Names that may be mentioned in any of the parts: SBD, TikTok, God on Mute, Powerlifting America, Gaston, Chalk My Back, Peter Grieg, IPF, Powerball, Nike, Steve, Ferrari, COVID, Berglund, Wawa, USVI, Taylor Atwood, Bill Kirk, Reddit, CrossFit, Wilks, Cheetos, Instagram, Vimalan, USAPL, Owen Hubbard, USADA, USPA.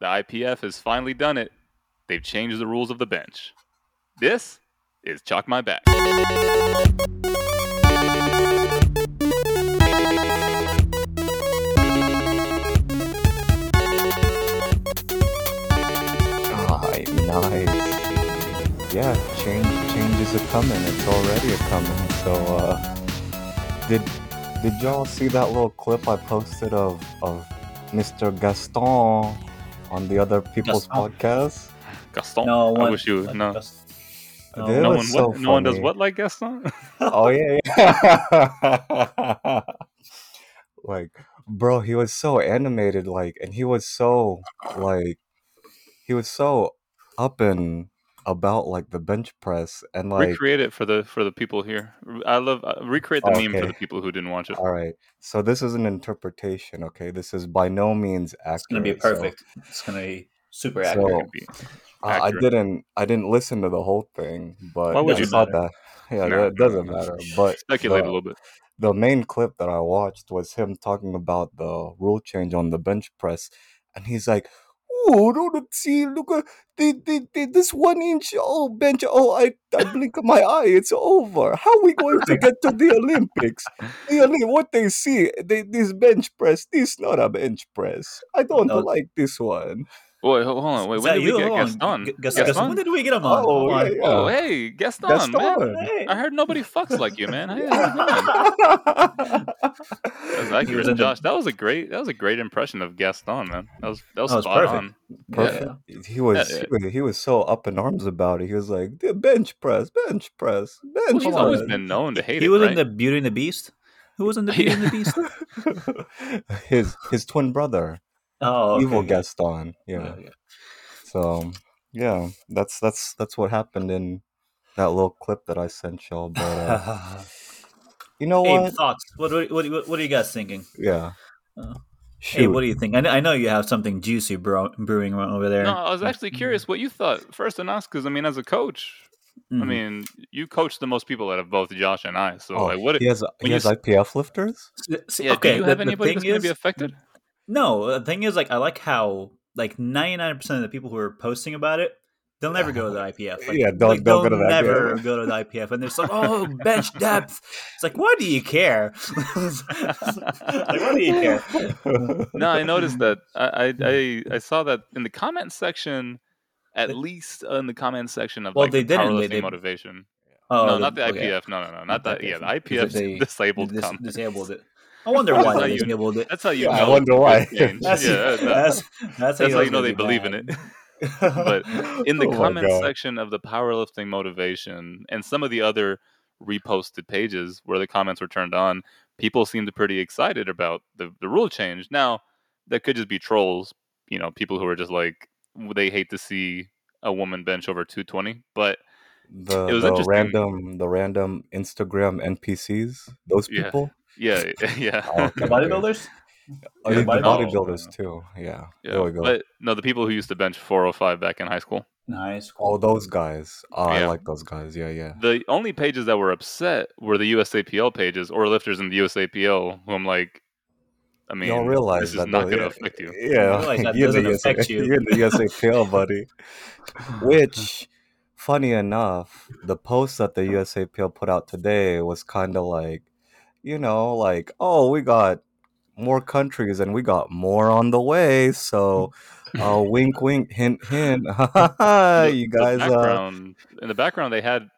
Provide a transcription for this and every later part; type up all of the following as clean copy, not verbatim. The IPF has finally done it. They've changed the rules of the bench. This is Chalk My Back. Nice. Yeah, change is a-coming. It's already a-coming. So, did y'all see that little clip I posted of Mr. Gaston on the other people's podcast? Gaston? No one, I wish you... No. No one does what like Gaston? Oh, yeah. Like, bro, he was so animated, like, and he was so, like, he was so up and about, like, the bench press, and like recreate it for the people here. Recreate the meme for the people who didn't watch it. All right, so this is an interpretation. Okay, this is by no means accurate. It's gonna be perfect. So, it's gonna be super accurate. So, I didn't listen to the whole thing, but why would you thought that? Yeah, no, it doesn't matter. But speculate a little bit. The main clip that I watched was him talking about the rule change on the bench press, and he's like, this 1 inch bench. Oh, I blink my eye. It's over. How are we going to get to the Olympics? What they see, this bench press. This not a bench press. I don't like this one. Wait, hold on. Wait, when did we get Gaston? Gaston? When did we get him on? Oh, hey, Gaston, man. Hey. I heard nobody fucks like you, man. That's accurate, Josh. That was a great impression of Gaston, man. That was spot on. Perfect. Yeah. He was so up in arms about it. He was like, bench press. Well, he's always been known to hate it. He was in the Beauty and the Beast. Who was in the Beauty and the Beast? His twin brother. Oh, okay. Evil Gaston, yeah. Oh, yeah. So, yeah, that's what happened in that little clip that I sent y'all. But you know what? Thoughts? What are you guys thinking? Yeah. Hey, what do you think? I know you have something juicy brewing over there. No, I was actually curious what you thought first and asked, because I mean, as a coach. Mm-hmm. I mean, you coach the most people out of both Josh and I. So, he has IPF lifters. So, yeah, okay, do you have anybody that's going to be affected? No, the thing is, like, I like how, like, 99% of the people who are posting about it, they'll never go to the IPF. Like, yeah, don't go to the IPF. They'll never go to the IPF. And they're just like, bench depth. It's like, why do you care? No, I noticed that. I saw that in the comment section, at least in the comment section of, like, powerlifting motivation. Oh, no, not the IPF. Okay. No, not that. Yeah, the IPF disabled comment. Disabled it. I wonder why they disabled it. That's how you know. I wonder why. That's how you know they believe in it. But in the comment section of the powerlifting motivation and some of the other reposted pages where the comments were turned on, people seemed pretty excited about the rule change. Now, that could just be trolls, you know, people who are just like, they hate to see a woman bench over 220, but it was interesting. The random Instagram NPCs, those people. Yeah. Yeah. The bodybuilders? Oh, yeah, bodybuilders too. Yeah. There we go. But no, the people who used to bench 405 back in high school. Nice. Oh, those guys. Oh, yeah. I like those guys. Yeah. The only pages that were upset were the USAPL pages or lifters in the USAPL who I'm like, I mean, you realize this is not going to affect you. Yeah. You're in the USAPL, buddy. Which, funny enough, the post that the USAPL put out today was kind of like, you know, like, oh, we got more countries and we got more on the way. So, wink, wink, hint, hint. You guys. In the background, they had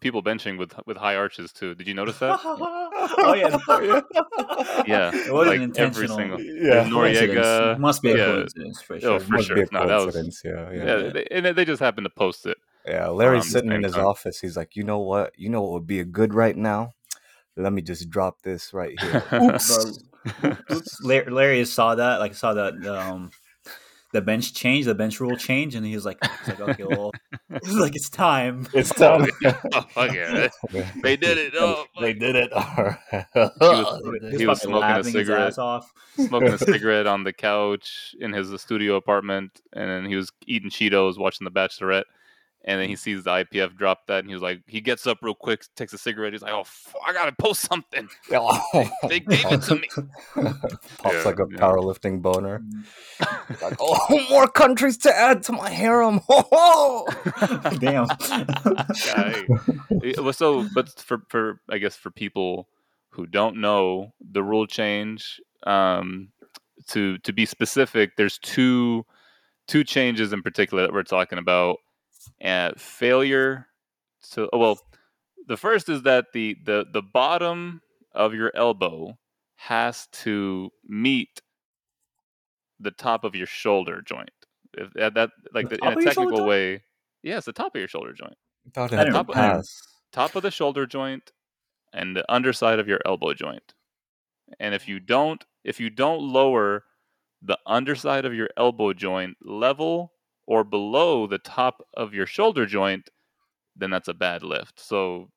people benching with high arches too. Did you notice that? Oh yeah. Yeah. It wasn't intentional. Every single. Yeah. Noriega. Must be a coincidence for sure. Oh, for sure. They just happened to post it. Yeah. Larry's sitting in his office. He's like, you know what? You know what would be a good right now? Let me just drop this right here. Oops. Larry saw that the bench rule change, and he was like okay, well, it's time. It's time. They did it. Oh, they did it. All right. He was smoking a cigarette. Smoking a cigarette on the couch in his studio apartment, and he was eating Cheetos, watching The Bachelorette. And then he sees the IPF drop that, and he was like, he gets up real quick, takes a cigarette. He's like, oh, fuck, I got to post something. They gave it to me. Pops like a powerlifting boner. Like, oh, more countries to add to my harem. Oh, damn. So, but for I guess for people who don't know the rule change, to be specific, there's two changes in particular that we're talking about. And failure to the first is that the bottom of your elbow has to meet the top of your shoulder joint. If that like the in a technical way, it's the top of your shoulder joint. Top of the shoulder joint and the underside of your elbow joint. And if you don't lower the underside of your elbow joint level or below the top of your shoulder joint, then that's a bad lift. So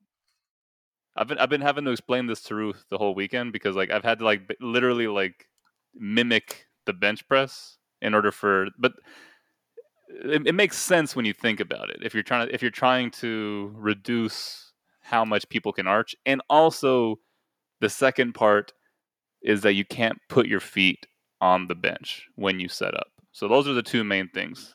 I've been having to explain this to Ruth the whole weekend, because like I've had to like literally like mimic the bench press in order for, but it makes sense when you think about it. If you're trying to reduce how much people can arch. And also the second part is that you can't put your feet on the bench when you set up. So those are the two main things.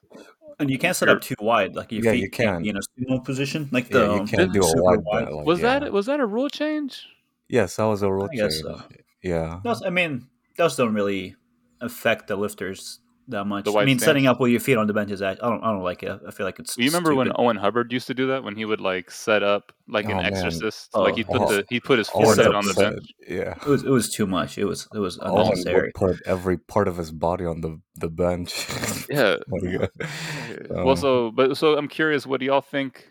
And you can't set up too wide, like your feet can't be in a sumo position, like the you can't do a wide. Was that a rule change? Yes, that was a rule change. So. Yeah, those, I mean, those don't really affect the lifters that much. I mean, setting up with your feet on the bench is I don't like it. I feel like it's. You remember when Owen Hubbard used to do that, when he would like set up like an exorcist, like he put his forehead on the bench. Yeah, it was too much. It was unnecessary. Owen would put every part of his body on the bench. Yeah. So I'm curious, what do y'all think?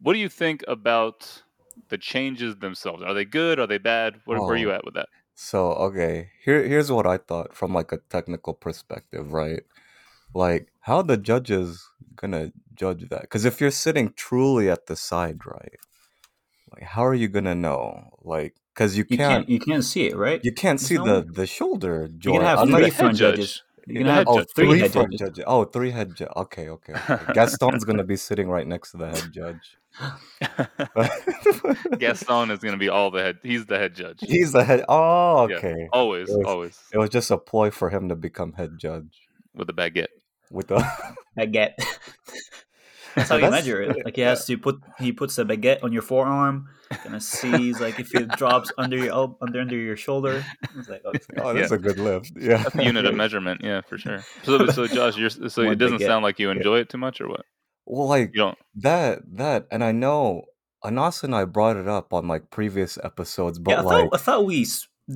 What do you think about the changes themselves? Are they good? Are they bad? Where are you at with that? So, okay, here's what I thought from like a technical perspective, right? Like, how are the judges going to judge that? Because if you're sitting truly at the side, right? Like, how are you going to know? Like, because you can't see it, right? You can't see the shoulder joint. You can have three front judges. You can have three head front judges. Oh, three head judges. Okay. Gaston's going to be sitting right next to the head judge. Gaston is going to be all the head. He's the head judge. He's the head. Oh, okay. Yeah, always. It was just a ploy for him to become head judge with a baguette. With a baguette. That's how you measure it. Like he puts a baguette on your forearm and it sees like if it drops under your shoulder. It's like, that's a good lift. Yeah, that's a unit of measurement. Yeah, for sure. So Josh, it doesn't sound like you enjoy it too much, or what? Well, like that, and I know Anas and I brought it up on like previous episodes, but I thought we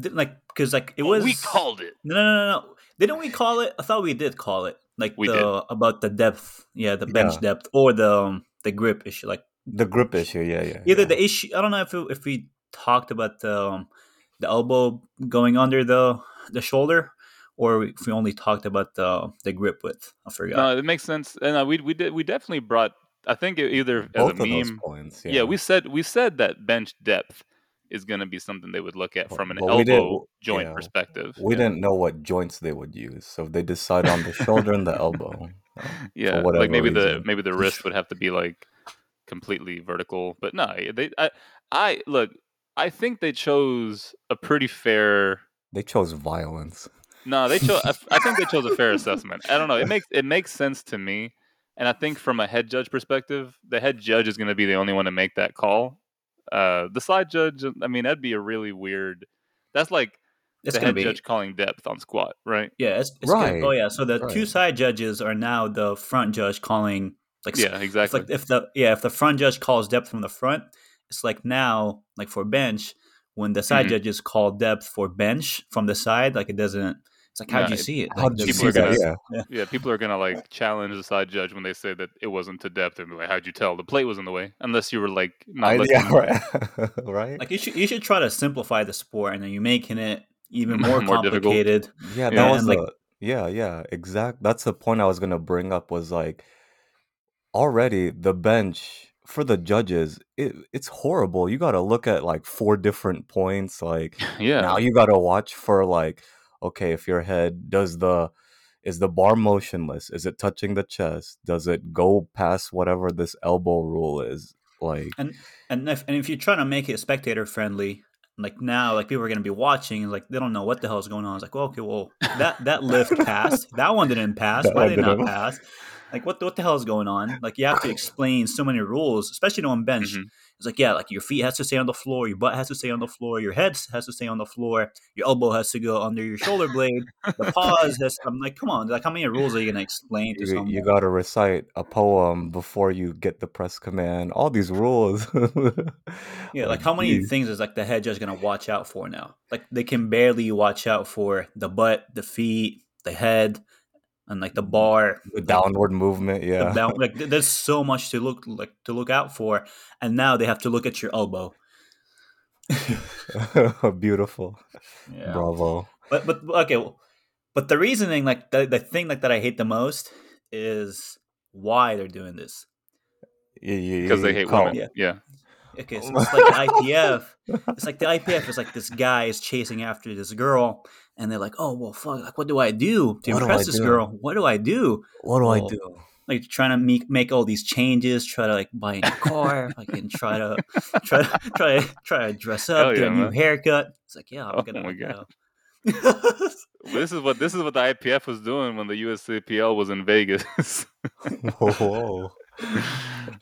because like it was we called it. No. Didn't we call it? I thought we did call it. Like about the depth, the bench depth or the grip issue, like the grip issue, the issue. I don't know if we talked about the elbow going under the shoulder, or if we only talked about the grip width. I forgot. No, it makes sense, and we definitely brought. I think either both as a meme. Points, yeah. we said that bench depth is going to be something they would look at from an elbow joint perspective. We didn't know what joints they would use, so they decide on the shoulder and the elbow. Like maybe the wrist would have to be like completely vertical. But no, I think they chose a pretty fair. They chose violence. No, they chose. I think they chose a fair assessment. I don't know. It makes sense to me, and I think from a head judge perspective, the head judge is going to be the only one to make that call. The side judge, I mean, that'd be a really weird. That's like the head judge calling depth on squat, right? Yeah, it's right. Oh yeah, so the two side judges are now the front judge calling. Like, yeah, exactly. It's like if the front judge calls depth from the front, it's like now like for bench when the side judges call depth for bench from the side, like it doesn't. It's like how'd you see it? Like, people are gonna like challenge the side judge when they say that it wasn't to depth, and like, how'd you tell the plate was in the way? Unless you were like not listening, right? Right? Like you should try to simplify the sport, and then you're making it even more complicated. Difficult. Yeah, that was exact. That's the point I was gonna bring up. Was like already the bench for the judges, it's horrible. You got to look at like four different points. Like now you got to watch for like. Okay, if your head does the Is the bar motionless? Is it touching the chest? Does it go past whatever this elbow rule is? Like, and if you're trying to make it spectator friendly, like now, like people are going to be watching and like they don't know what the hell is going on. It's like, well, okay, well that lift passed, that one didn't pass. Why did it not pass? Like what the hell is going on? Like you have to explain so many rules, especially on bench. Mm-hmm. It's like, yeah, like your feet has to stay on the floor, your butt has to stay on the floor, your head has to stay on the floor, your elbow has to go under your shoulder blade, the paws has to, I'm like, come on, like how many rules are you going to explain to someone? You got to recite a poem before you get the press command, all these rules. Yeah, like how many things is like the head judge going to watch out for now? Like they can barely watch out for the butt, the feet, the head. And like the bar, the downward movement, yeah. Like there's so much to look out for, and now they have to look at your elbow. Beautiful, yeah. Bravo. But okay, but the reasoning, like the thing like that I hate the most is why they're doing this. Yeah, because they hate women. Yeah. Okay, so it's like the IPF. It's like the IPF is like this guy is chasing after this girl, and they're like, "Oh well, fuck! Like, what do I do to impress this girl? What do I do? What do I do?" Like trying to make all these changes, try to like buy a new car, fucking try to dress up, get a new haircut. It's like, yeah, I'm gonna. Oh my god. This is what the IPF was doing when the USAPL was in Vegas. Whoa.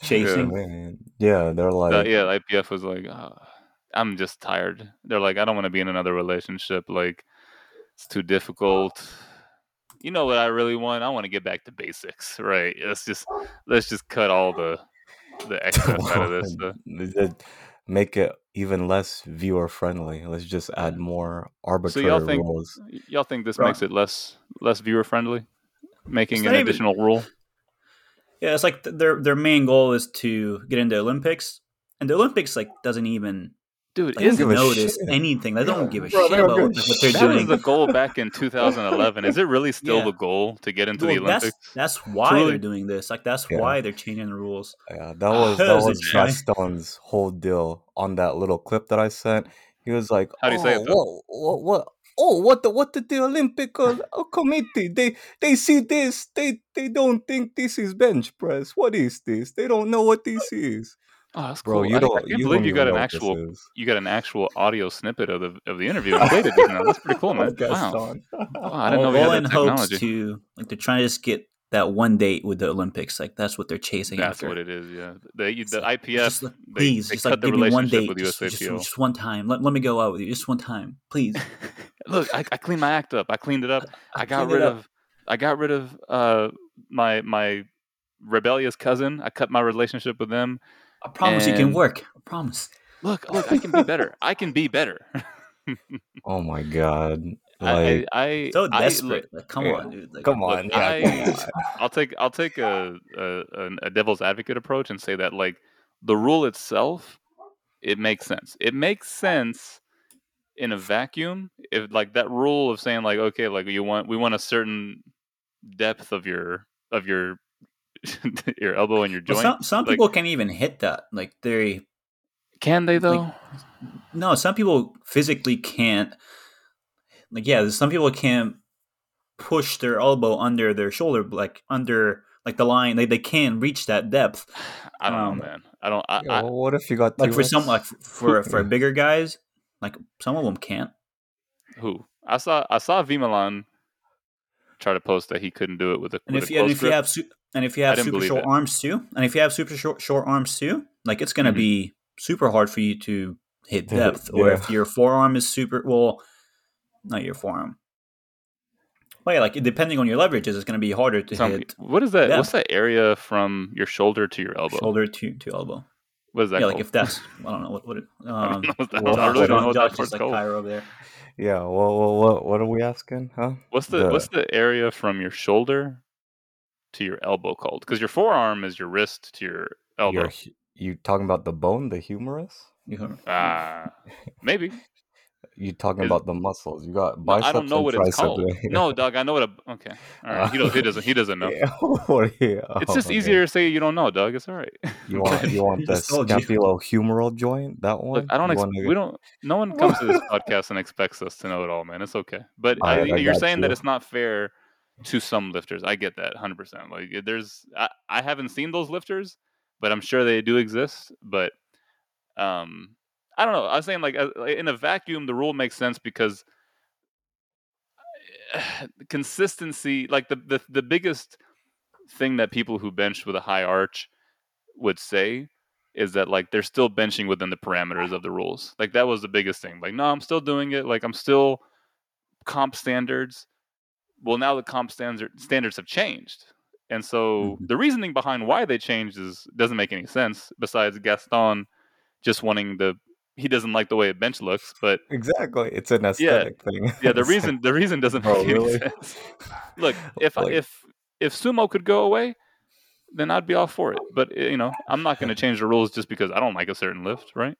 Chasing, yeah. Man. Yeah, they're like, IPF was like, I'm just tired. They're like, I don't want to be in another relationship. Like, it's too difficult. You know what I really want? I want to get back to basics, right? Let's just cut all the excess out of this. Make it even less viewer friendly. Let's just add more arbitrary rules. Y'all think this makes it less viewer friendly? Making an additional rule. Yeah, it's like their main goal is to get into Olympics, and the Olympics like doesn't even notice anything. They don't give a shit about what they're doing. That was the goal back in 2011. Is it really still the goal to get into the Olympics? That's why they're doing this. Like that's why they're changing the rules. Yeah, that was Gaston's whole deal on that little clip that I sent. He was like, "How do you say it? What? Oh, what did the Olympic committee, they see this, they don't think this is bench press. What is this? They don't know what this is." Oh, that's cool. Bro, you got an actual audio snippet of the interview. That's pretty cool, man. Wow. I didn't know we had that technology. They're trying to just get that one date with the Olympics. Like that's what they're chasing after. That's what it is. Yeah, the IPF. Like, please, they just cut like give me one date, with just one time. Let me go out with you, just one time, please. Look, I cleaned my act up. I cleaned it up. I got rid of my rebellious cousin. I cut my relationship with them. I promise you can work. I promise. Look, I can be better. I can be better. Oh my god. Like, I so desperate. Like, come on, dude. Like, come on. I'll take a devil's advocate approach and say that like the rule itself, it makes sense. It makes sense in a vacuum if like that rule of saying like, okay, like we want a certain depth of your your elbow and your joint. Well, some people can't even hit that. Like they can they though? Like, no, some people physically can't. Like, yeah, some people can't push their elbow under their shoulder, like under like the line. They can reach that depth. I don't know, man. I don't. What if you got like for some like for bigger guys, like some of them can't. Who I saw Vimalan try to post that he couldn't do it with a. And if you have super short arms too, like it's gonna be super hard for you to hit depth. Or if your forearm is super not your forearm. Well, yeah, like depending on your leverages, it's going to be harder to hit. What is that? Depth. What's that area from your shoulder to your elbow? Shoulder to elbow. What is that? Yeah, called? Like if that's I don't know what it. Josh is like Cairo over there. Yeah. Well, what are we asking? Huh? What's the area from your shoulder to your elbow called? Because your forearm is your wrist to your elbow. You talking about the bone, the humerus? Maybe. You're talking about the muscles. You got biceps. I don't know what it's called. Yeah. No, Doug. I know what. Okay. All right. He doesn't know. Yeah. It's just easier to say you don't know, Doug. It's all right. You want the scapulohumeral joint? That one. Look, I don't. No one comes to this podcast and expects us to know it all, man. It's okay. But you're saying that it's not fair to some lifters. I get that 100%. Like there's, I haven't seen those lifters, but I'm sure they do exist. But I don't know. I was saying like in a vacuum, the rule makes sense because consistency, like the biggest thing that people who bench with a high arch would say is that like they're still benching within the parameters of the rules. Like that was the biggest thing. Like, no, I'm still doing it. Like I'm still comp standards. Well, now the comp standards have changed. And so the reasoning behind why they changed doesn't make any sense, besides Gaston just wanting he doesn't like the way a bench looks, but exactly. It's an aesthetic thing. Yeah. The reason doesn't make any sense. Look, if sumo could go away, then I'd be all for it. But, you know, I'm not going to change the rules just because I don't like a certain lift, right?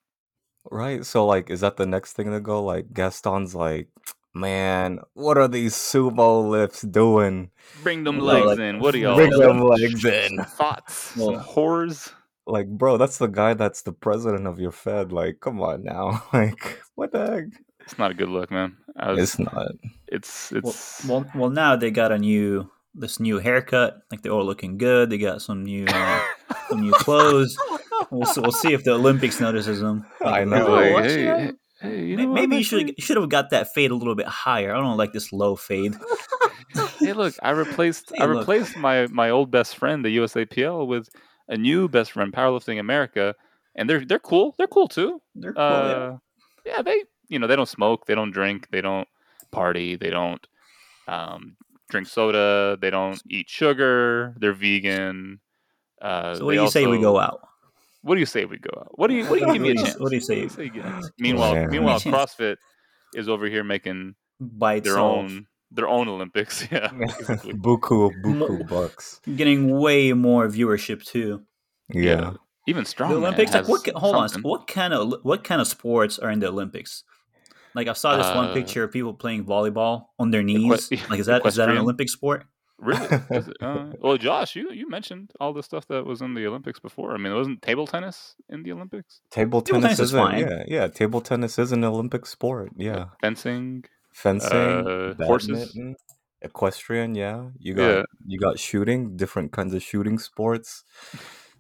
Right. So, like, is that the next thing to go? Like, Gaston's like, man, what are these sumo lifts doing? Bring them legs in. What do y'all bring them legs in? Thoughts? Some whores? Like, bro, that's the guy that's the president of your Fed. Like, come on now. Like, what the heck? It's not a good look, man. It's not. It's... Well, now they got a new... This new haircut, like they're all looking good. They got some new, some new clothes. We'll see if the Olympics notices them. Like, I know. Like, hey, you know maybe you should have got that fade a little bit higher. I don't like this low fade. Hey, look, I replaced my old best friend, the USAPL, with a new best friend, Powerlifting America, and they're cool. They're cool too. They're cool. Yeah, they don't smoke, they don't drink, they don't party, they don't. Drink soda, they don't eat sugar, they're vegan. So what do you say we go out? What do you say we go out? What do you give me a chance? What do you say? Meanwhile, CrossFit is over here making their own Olympics. Yeah. Exactly. Buku bucks. Getting way more viewership too. Yeah. Even stronger. The Olympics, like hold on. What kind of sports are in the Olympics? Like, I saw this one picture of people playing volleyball on their knees. Like, is that an Olympic sport? Really? Well, Josh, you mentioned all the stuff that was in the Olympics before. I mean, wasn't table tennis in the Olympics? Table tennis is fine. Yeah, table tennis is an Olympic sport. Yeah. Fencing, horses, equestrian. Yeah, you got shooting, different kinds of shooting sports.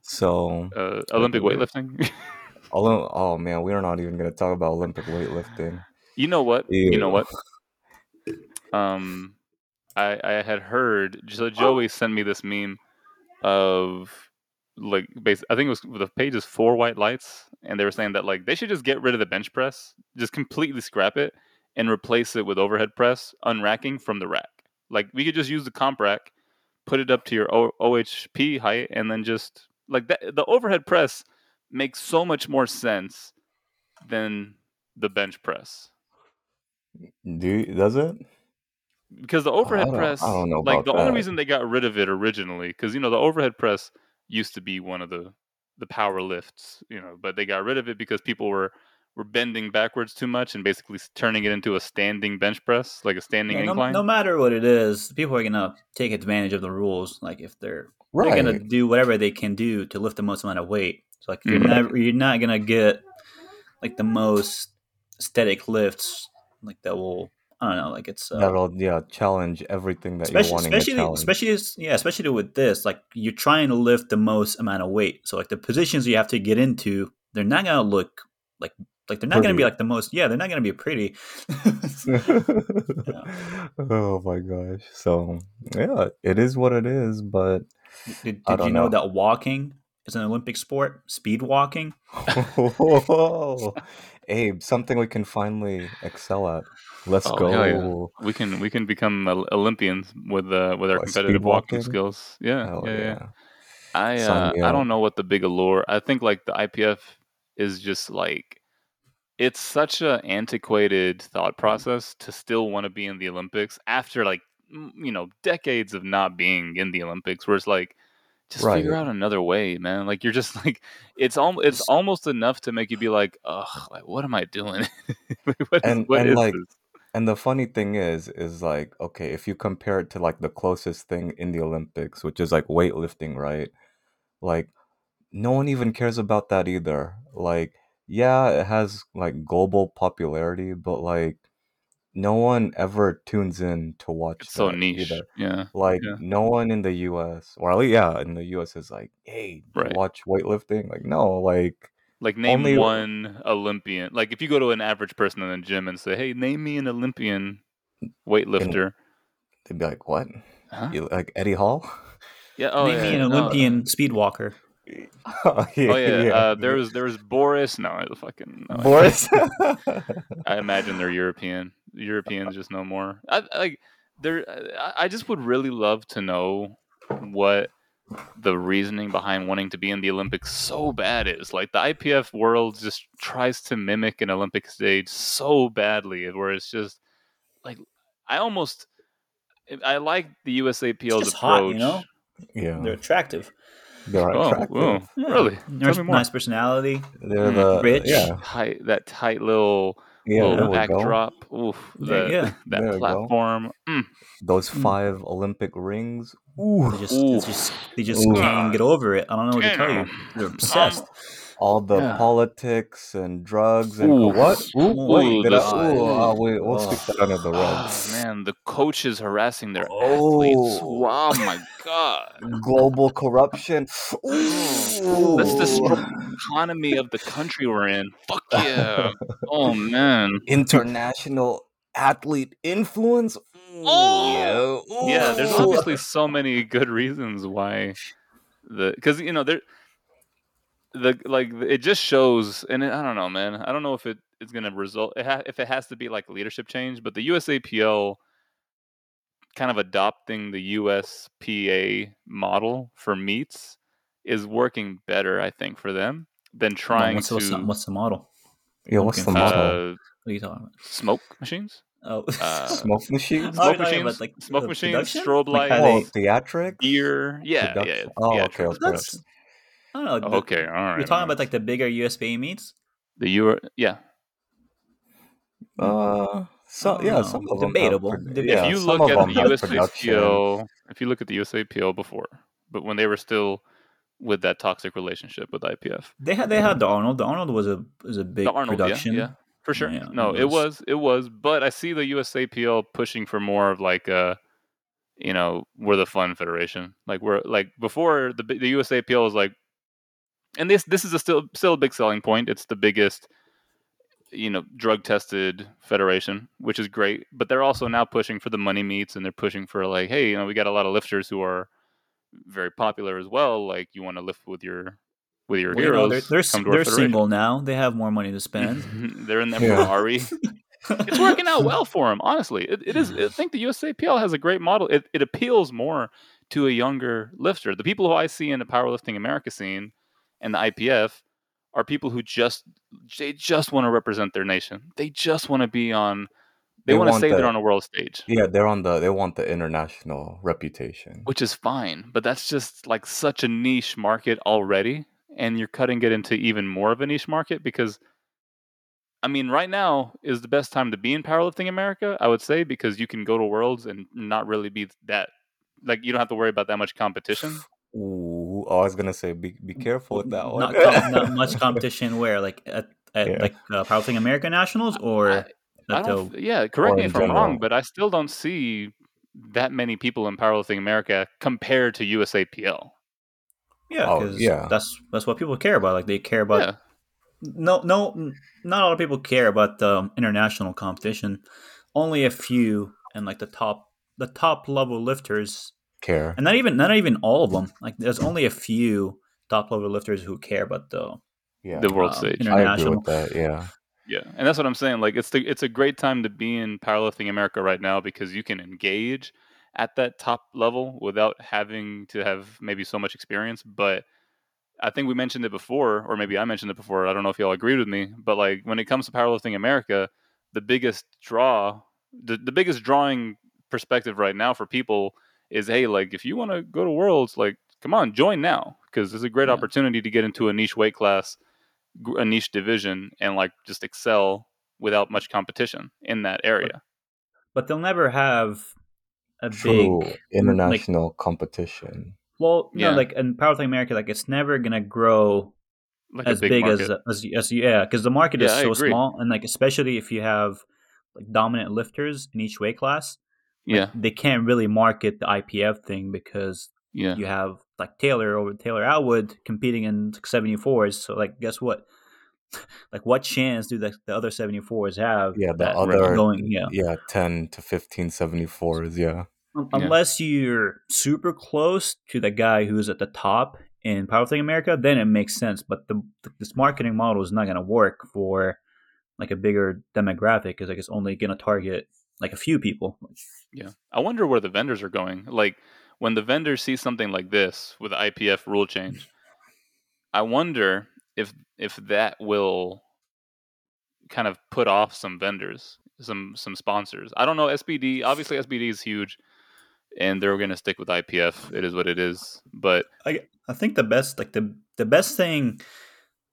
So Olympic weightlifting. Oh man, we are not even going to talk about Olympic weightlifting. You know what? Ew. You know what? I had heard. So Joey sent me this meme of like, I think it was the page is 4 white lights, and they were saying that like they should just get rid of the bench press, just completely scrap it, and replace it with overhead press, unracking from the rack. Like we could just use the comp rack, put it up to your OHP height, and then just like that. The overhead press makes so much more sense than the bench press. Does it? Because the overhead press, I don't know. Like the only reason they got rid of it originally, because you know the overhead press used to be one of the power lifts, you know, but they got rid of it because people were bending backwards too much and basically turning it into a standing bench press, like a standing incline. No matter what it is, people are gonna take advantage of the rules. Like if they're gonna do whatever they can do to lift the most amount of weight. So like you're not gonna get like the most aesthetic lifts like that will challenge everything that you're wanting to challenge. Especially with this, like you're trying to lift the most amount of weight. So like the positions you have to get into, they're not gonna look like they're not pretty. Gonna be like the most. Yeah, they're not gonna be pretty. Yeah. Oh my gosh! So yeah, it is what it is. But did you know that walking? It's an Olympic sport, speed walking. Oh, Abe, something we can finally excel at. Let's go. Yeah. We can become Olympians with our competitive walking skills. Yeah, yeah. I don't know what the big allure. I think like the IPF is just like it's such an antiquated thought process to still want to be in the Olympics after like decades of not being in the Olympics, where it's like. Just figure out another way, man. Like you're just like it's almost enough to make you be like, ugh, like what am I doing? What is this? And the funny thing is like, okay, if you compare it to like the closest thing in the Olympics, which is like weightlifting, right? Like no one even cares about that either. Like, yeah, it has like global popularity, but like no one ever tunes in to watch. It's so niche. Either. Yeah. Like no one in the US, or at least in the US is like, hey, watch weightlifting. Like, no, like name only one Olympian. Like if you go to an average person in the gym and say, hey, name me an Olympian weightlifter. And they'd be like, what? Huh? Like Eddie Hall? Yeah. Oh, name me an Olympian speed walker. There was Boris. Boris. I imagine they're Europeans just know more. I just would really love to know what the reasoning behind wanting to be in the Olympics so bad is. Like the IPF world just tries to mimic an Olympic stage so badly, where it's just like I like the USAPL's approach. Hot, you know? Yeah, they're attractive. They're attractive. Oh, really? Nice personality. They're rich. Yeah. Tight little, little backdrop. Oof. That platform. Mm. Those 5 Olympic rings. Ooh. They just can't get over it. I don't know what to tell you. They're obsessed. All the politics and drugs and we'll stick that under the rug. Oh, man, the coaches harassing their athletes. Wow, my God. Global corruption. Ooh. That's the strong economy of the country we're in. Fuck yeah. Oh, man. International athlete influence. Ooh. Oh, yeah, there's obviously so many good reasons why. Because, you know, it just shows, and I don't know, man. I don't know if it's going to result, if it has to be like leadership change, but the USAPL kind of adopting the USPA model for meets is working better, I think, for them than trying to. What's the model? Yeah, what's the model? What are you talking about? Smoke machines? Oh, smoke machines? Smoke machines, about, like, smoke machines, strobe lights. Theatrics? Beer. Yeah, yeah. Oh, okay. I don't know. Okay, all right. You're talking about like the bigger USPA meets? Some of them debatable. If you look at the USAPL, before, but when they were still with that toxic relationship with IPF, they had the Arnold. The Arnold was a big production, for sure. Yeah, no, it was. But I see the USAPL pushing for more of like a. You know, we're the fun federation. Like we're like before the USAPL is like, and this is a still a big selling point. It's the biggest, you know, drug tested federation, which is great. But they're also now pushing for the money meets, and they're pushing for like, hey, you know, we got a lot of lifters who are very popular as well. Like you want to lift with your heroes. They're single now. They have more money to spend. They're in the Ferrari. It's working out well for him, honestly. It is. I think the USAPL has a great model. It appeals more to a younger lifter. The people who I see in the Powerlifting America scene and the IPF are people who just want to represent their nation. They just want to be on. They want to say they're on a world stage. Yeah, they want the international reputation, which is fine. But that's just like such a niche market already, and you're cutting it into even more of a niche market because. I mean, right now is the best time to be in Powerlifting America, I would say, because you can go to Worlds and not really be that... Like, you don't have to worry about that much competition. Ooh, I was going to say, be careful with that one. Not much competition where? Like, at Powerlifting America Nationals? Or correct me if I'm wrong, but I still don't see that many people in Powerlifting America compared to USAPL. Yeah, because that's what people care about. Like, they care about... Yeah. No, not a lot of people care about the international competition. Only a few, and like the top level lifters care, and not even all of them. Like there's only a few top level lifters who care about the world stage. International. I agree with that. Yeah, and that's what I'm saying. Like it's a great time to be in Powerlifting America right now because you can engage at that top level without having to have maybe so much experience, but. I think we mentioned it before, or maybe I mentioned it before. I don't know if y'all agreed with me, but like when it comes to Powerlifting America, the biggest draw, the biggest drawing perspective right now for people is, hey, like if you want to go to Worlds, like come on, join now because there's a great opportunity to get into a niche weight class, a niche division, and like just excel without much competition in that area. But they'll never have a big international competition. Well, no, like in Powerlifting America, like it's never gonna grow like as big as because the market is so small, and like especially if you have like dominant lifters in each weight class. Like, yeah, they can't really market the IPF thing because you have like Taylor Atwood competing in 74s. So like, guess what? Like, what chance do the other 74s have? Yeah, the other going, 10 to 15 74s. Yeah, unless you're super close to the guy who's at the top in Powerlifting America, then it makes sense. But this marketing model is not going to work for like a bigger demographic because like it's only going to target like a few people. Yeah, I wonder where the vendors are going. Like, when the vendors see something like this with IPF rule change, I wonder if that will kind of put off some vendors, some sponsors. I don't know. SBD, obviously SBD is huge, and they're going to stick with IPF. It is what it is. But I think the best thing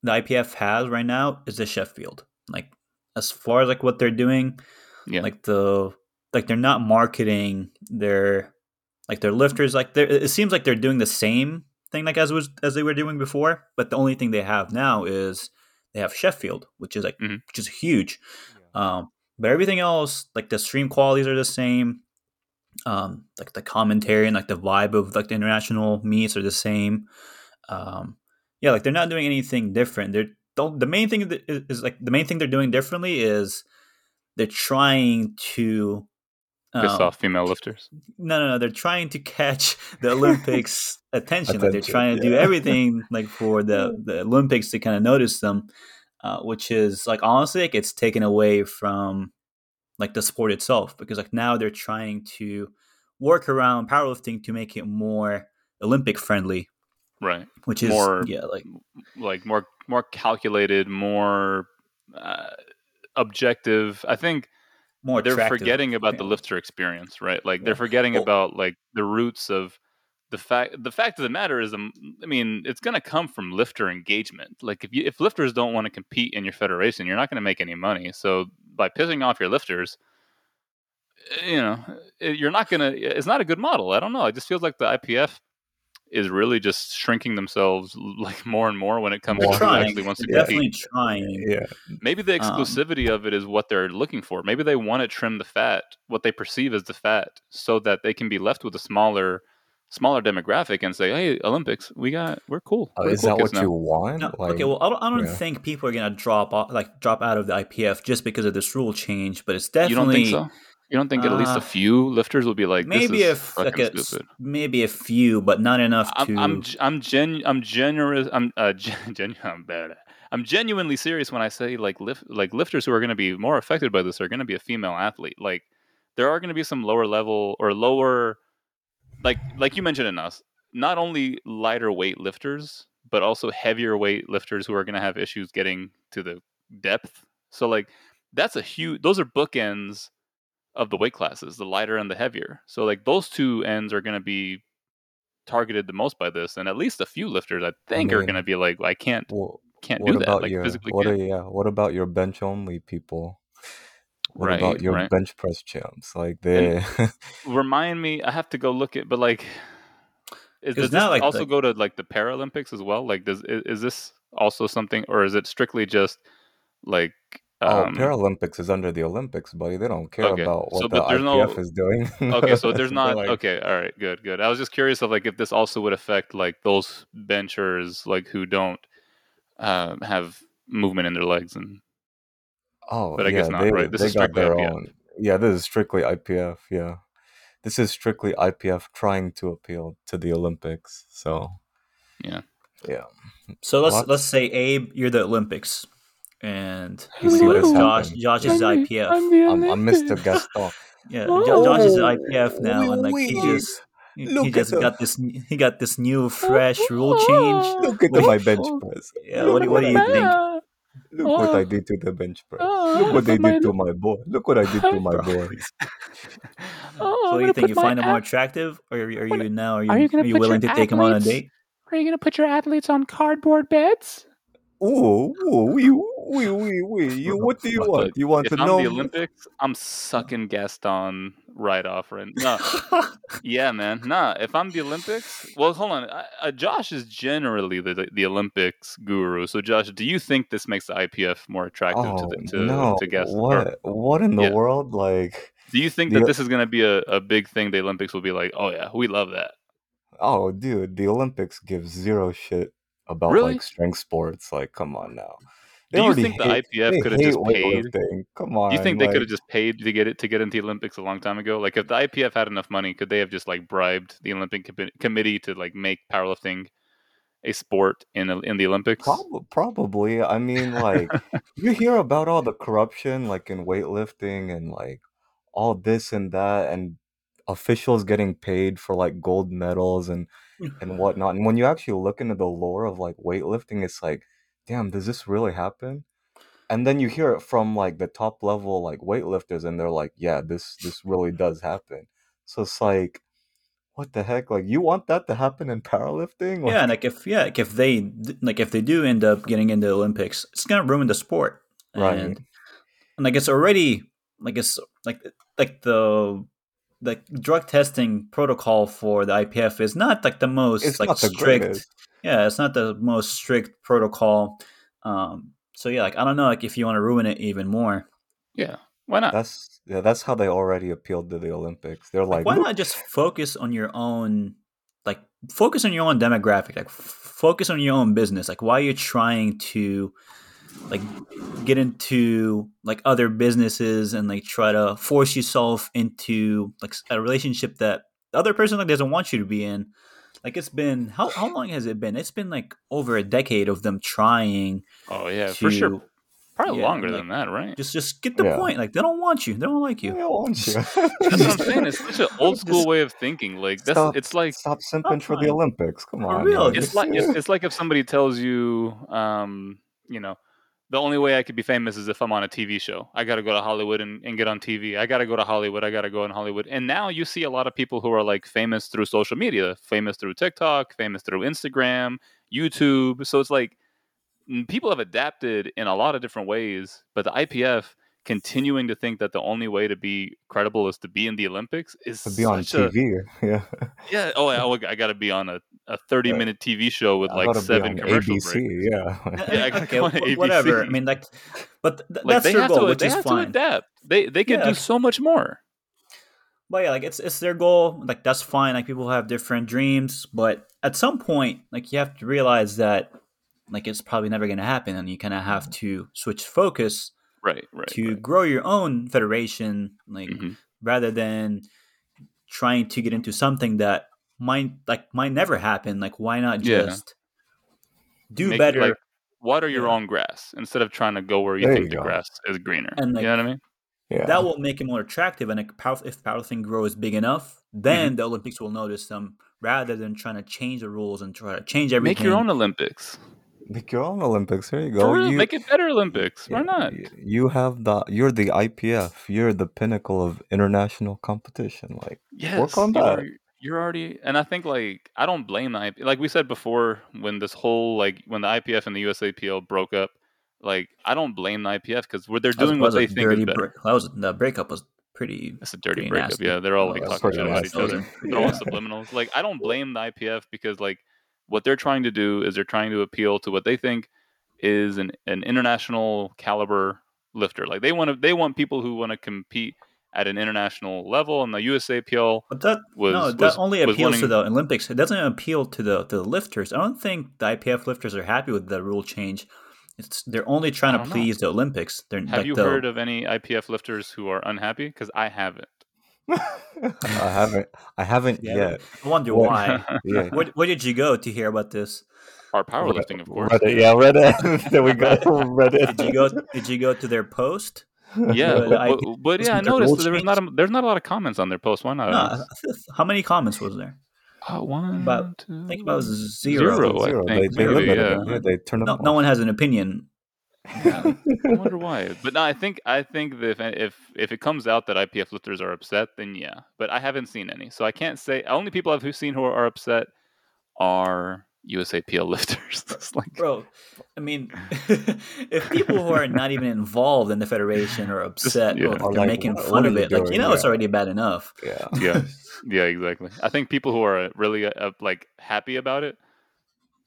the IPF has right now is the Sheffield. Like, as far as like what they're doing, like they're not marketing their lifters. Like, it seems like they're doing the same thing like as they were doing before, but the only thing they have now is they have Sheffield, which is like which is huge. But everything else, like the stream qualities are the same. Like the commentary and like the vibe of like the international meets are the same. Like they're not doing anything different. The main thing they're doing differently is they're trying to piss off female lifters. No. They're trying to catch the Olympics' attention. Like, they're trying to do everything like for the Olympics to kind of notice them, which is like, honestly, like, it's taken away from like the sport itself, because like now they're trying to work around powerlifting to make it more Olympic friendly, right? Which is more, more calculated, more objective. I think. More they're attractive. Forgetting about the lifter experience, right? Like they're forgetting about like the roots of the fact. The fact of the matter is, I mean, it's going to come from lifter engagement. Like if lifters don't want to compete in your federation, you're not going to make any money. So by pissing off your lifters, you know, you're not going to. It's not a good model. I don't know. It just feels like the IPF is really just shrinking themselves like more and more when it comes to who actually wants to compete. Definitely trying. Yeah. Maybe the exclusivity of it is what they're looking for. Maybe they want to trim the fat, what they perceive as the fat, so that they can be left with a smaller demographic and say, "Hey, Olympics, we're cool." Is cool that what now. You want? No, like, okay. Well, I don't think people are gonna drop out of the IPF just because of this rule change. But it's definitely. You don't think so? You don't think at least a few lifters will be like, maybe a few, but not enough to. I'm genuinely serious when I say like lifters who are going to be more affected by this are going to be a female athlete. Like there are going to be some lower level or lower, like you mentioned in us, not only lighter weight lifters but also heavier weight lifters who are going to have issues getting to the depth. So like that's a huge. Those are bookends of the weight classes, the lighter and the heavier. So like those two ends are going to be targeted the most by this, and at least a few lifters I think are going to be like, I can't do that. Like physically. What about your bench only people? What about your bench press champs? Like they remind me. I have to go look at, but like, does this like also go to like the Paralympics as well? Like, is this also something, or is it strictly just like? Paralympics is under the Olympics, buddy. They don't care about what the IPF is doing. Okay, so there's not... okay, all right, good. I was just curious of, like, if this also would affect, like, those benchers, like, who don't have movement in their legs. And but I guess not, right? This is strictly IPF. Yeah, this is strictly IPF, yeah. This is strictly IPF trying to appeal to the Olympics, so... Yeah. So let's say, Abe, you're the Olympics... And Josh is IPF. I'm Mr. Gaston. Yeah, Josh is IPF now, and like he got this new fresh rule change. Look at my bench press. Yeah, what do you think? Look what I did to the bench press. Look what they did to my boy. Look what I did to my boys. So you think you find him more attractive, or are you willing to take him on a date? Are you going to put your athletes on cardboard beds? Ooh, ooh, ooh, What do you want? You want to know? If I'm the Olympics, I'm sucking Gaston right off right now. Yeah, man. Nah, if I'm the Olympics, well, hold on. Josh is generally the Olympics guru. So, Josh, do you think this makes the IPF more attractive to Gaston? What in the world? Like, do you think that this is going to be a big thing? The Olympics will be like, oh yeah, we love that. Oh, dude, the Olympics gives zero shit about like strength sports. Like, come on now. Do you think the IPF could have just paid? Come on. Do you think they could have just paid to get into the Olympics a long time ago? Like, if the IPF had enough money, could they have just like bribed the Olympic committee to like make powerlifting a sport in the Olympics? Probably. I mean, like, you hear about all the corruption, like in weightlifting and like all this and that, and officials getting paid for like gold medals and whatnot. And when you actually look into the lore of like weightlifting, it's like, damn, does this really happen? And then you hear it from like the top level like weightlifters, and they're like, yeah, this really does happen. So it's like, what the heck? Like, you want that to happen in powerlifting? Like, yeah, and if they do end up getting into the Olympics, it's gonna ruin the sport, right? And like, it's already like the drug testing protocol for the IPF is not like the most strict. Greatest. Yeah, it's not the most strict protocol. So yeah, like, I don't know, like, if you want to ruin it even more. Yeah, why not? That's how they already appealed to the Olympics. They're like, why not just focus on your own demographic, like focus on your own business. Like, why are you trying to like get into like other businesses and like try to force yourself into like a relationship that the other person like doesn't want you to be in? Like, it's been how long has it been? It's been like over a decade of them trying. Oh yeah, for sure. Probably longer than that, right? Just get the point. Like, they don't want you. They don't like you. They don't want you. That's what I'm saying. It's such an old school way of thinking. Like, that's it's like stop simping for the Olympics. Come on, for real. It's like if somebody tells you, you know, the only way I could be famous is if I'm on a TV show. I got to go to Hollywood and get on TV. I got to go to Hollywood. I got to go in Hollywood. And now you see a lot of people who are like famous through social media, famous through TikTok, famous through Instagram, YouTube. So it's like people have adapted in a lot of different ways, but the IPF continuing to think that the only way to be credible is to be in the Olympics is to be on TV. Yeah. Oh, I got to be on a 30-minute TV show with like 7 commercial ABC, breaks. I okay, whatever. ABC. I mean, like, but that's their goal, which is fine. They have to adapt. They can do so much more. But yeah, like, it's their goal. Like, that's fine. Like, people have different dreams, but at some point, like, you have to realize that like it's probably never going to happen, and you kind of have to switch focus. Right, grow your own federation, like rather than trying to get into something that might never happen. Like, why not just do better? Like, water your own grass instead of trying to go where you think the grass is greener. And like, you know what I mean? Yeah. That will make it more attractive. And if powerlifting grows big enough, then the Olympics will notice them, rather than trying to change the rules and try to change everything. Make your own Olympics. Make your own Olympics. Here you go. Real, make it better Olympics. Why not? You're the IPF. You're the pinnacle of international competition. Like, work on that. You're already, and I think like I don't blame the IPF. Like we said before, when this whole like when the IPF and the USAPL broke up, like I don't blame the IPF because they're doing what they think is better. The breakup was pretty. That's a dirty breakup. Nasty. Yeah, they're all like talking shit about each other. They're all subliminals. Like I don't blame the IPF because like. What they're trying to do is they're trying to appeal to what they think is an international caliber lifter. Like they want people who want to compete at an international level, and the USAPL appeals to the Olympics. It doesn't appeal to the lifters. I don't think the IPF lifters are happy with the rule change. They're only trying to please the Olympics. Have you heard of any IPF lifters who are unhappy? Because I haven't. I haven't yet. I wonder why. Where did you go to hear about this? Our powerlifting, of course. Reddit, Reddit. There we go. Reddit. Did you go to their post? Yeah, I noticed there's not a lot of comments on their post. Why not? No, how many comments was there? I think about zero. I think. They turn up. No one has an opinion. Yeah, I wonder why, but no, I think that if it comes out that IPF lifters are upset, then yeah. But I haven't seen any, so I can't say. Only people I've seen who are upset are USAPL lifters. It's like, bro, I mean, if people who are not even involved in the federation are upset just, or like, making fun of it, like, you know, it's already bad enough. Yeah, exactly. I think people who are really like happy about it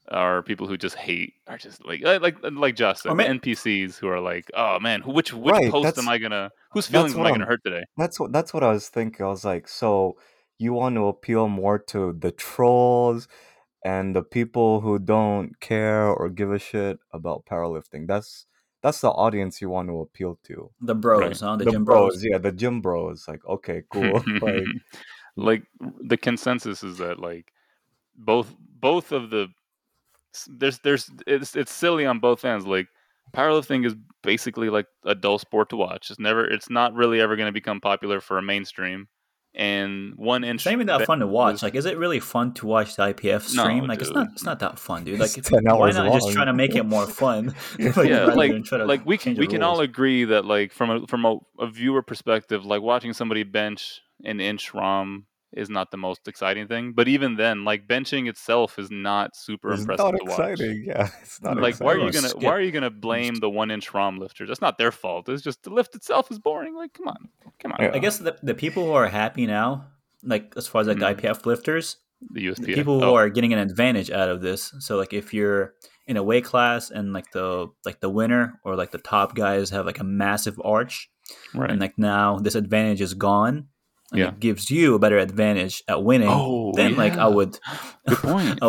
are people who just hate, are just like Justin, I mean, NPCs who are like, oh man, which right, post am I gonna, whose feelings am I gonna hurt today? That's what I was thinking. I was like, so you want to appeal more to the trolls and the people who don't care or give a shit about powerlifting. That's the audience you want to appeal to. The bros, right. Huh? The gym bros. Yeah, the gym bros. Like, okay, cool. Like the consensus is that like both of the there's it's silly on both ends. Like powerlifting is basically like a dull sport to watch. It's not really ever going to become popular for a mainstream. And one inch. It's not even that fun to watch. Like, is it really fun to watch the IPF stream? No, like, dude. It's not that fun, dude. Like, why not just try to make it more fun? We can all agree that, like, from a viewer perspective, like watching somebody bench an inch ROM is not the most exciting thing. But even then, like benching itself is not super impressive to watch. Exciting. Yeah, it's not like exciting. Why are you gonna blame the 1-inch ROM lifters? That's not their fault. It's just the lift itself is boring. Like, come on. Yeah. I guess the people who are happy now, like as far as like the IPF lifters, the USPF, the people who are getting an advantage out of this. So like if you're in a weight class and like the winner or like the top guys have like a massive arch, right? And like now this advantage is gone. Yeah. It gives you a better advantage at winning than I would. Good point.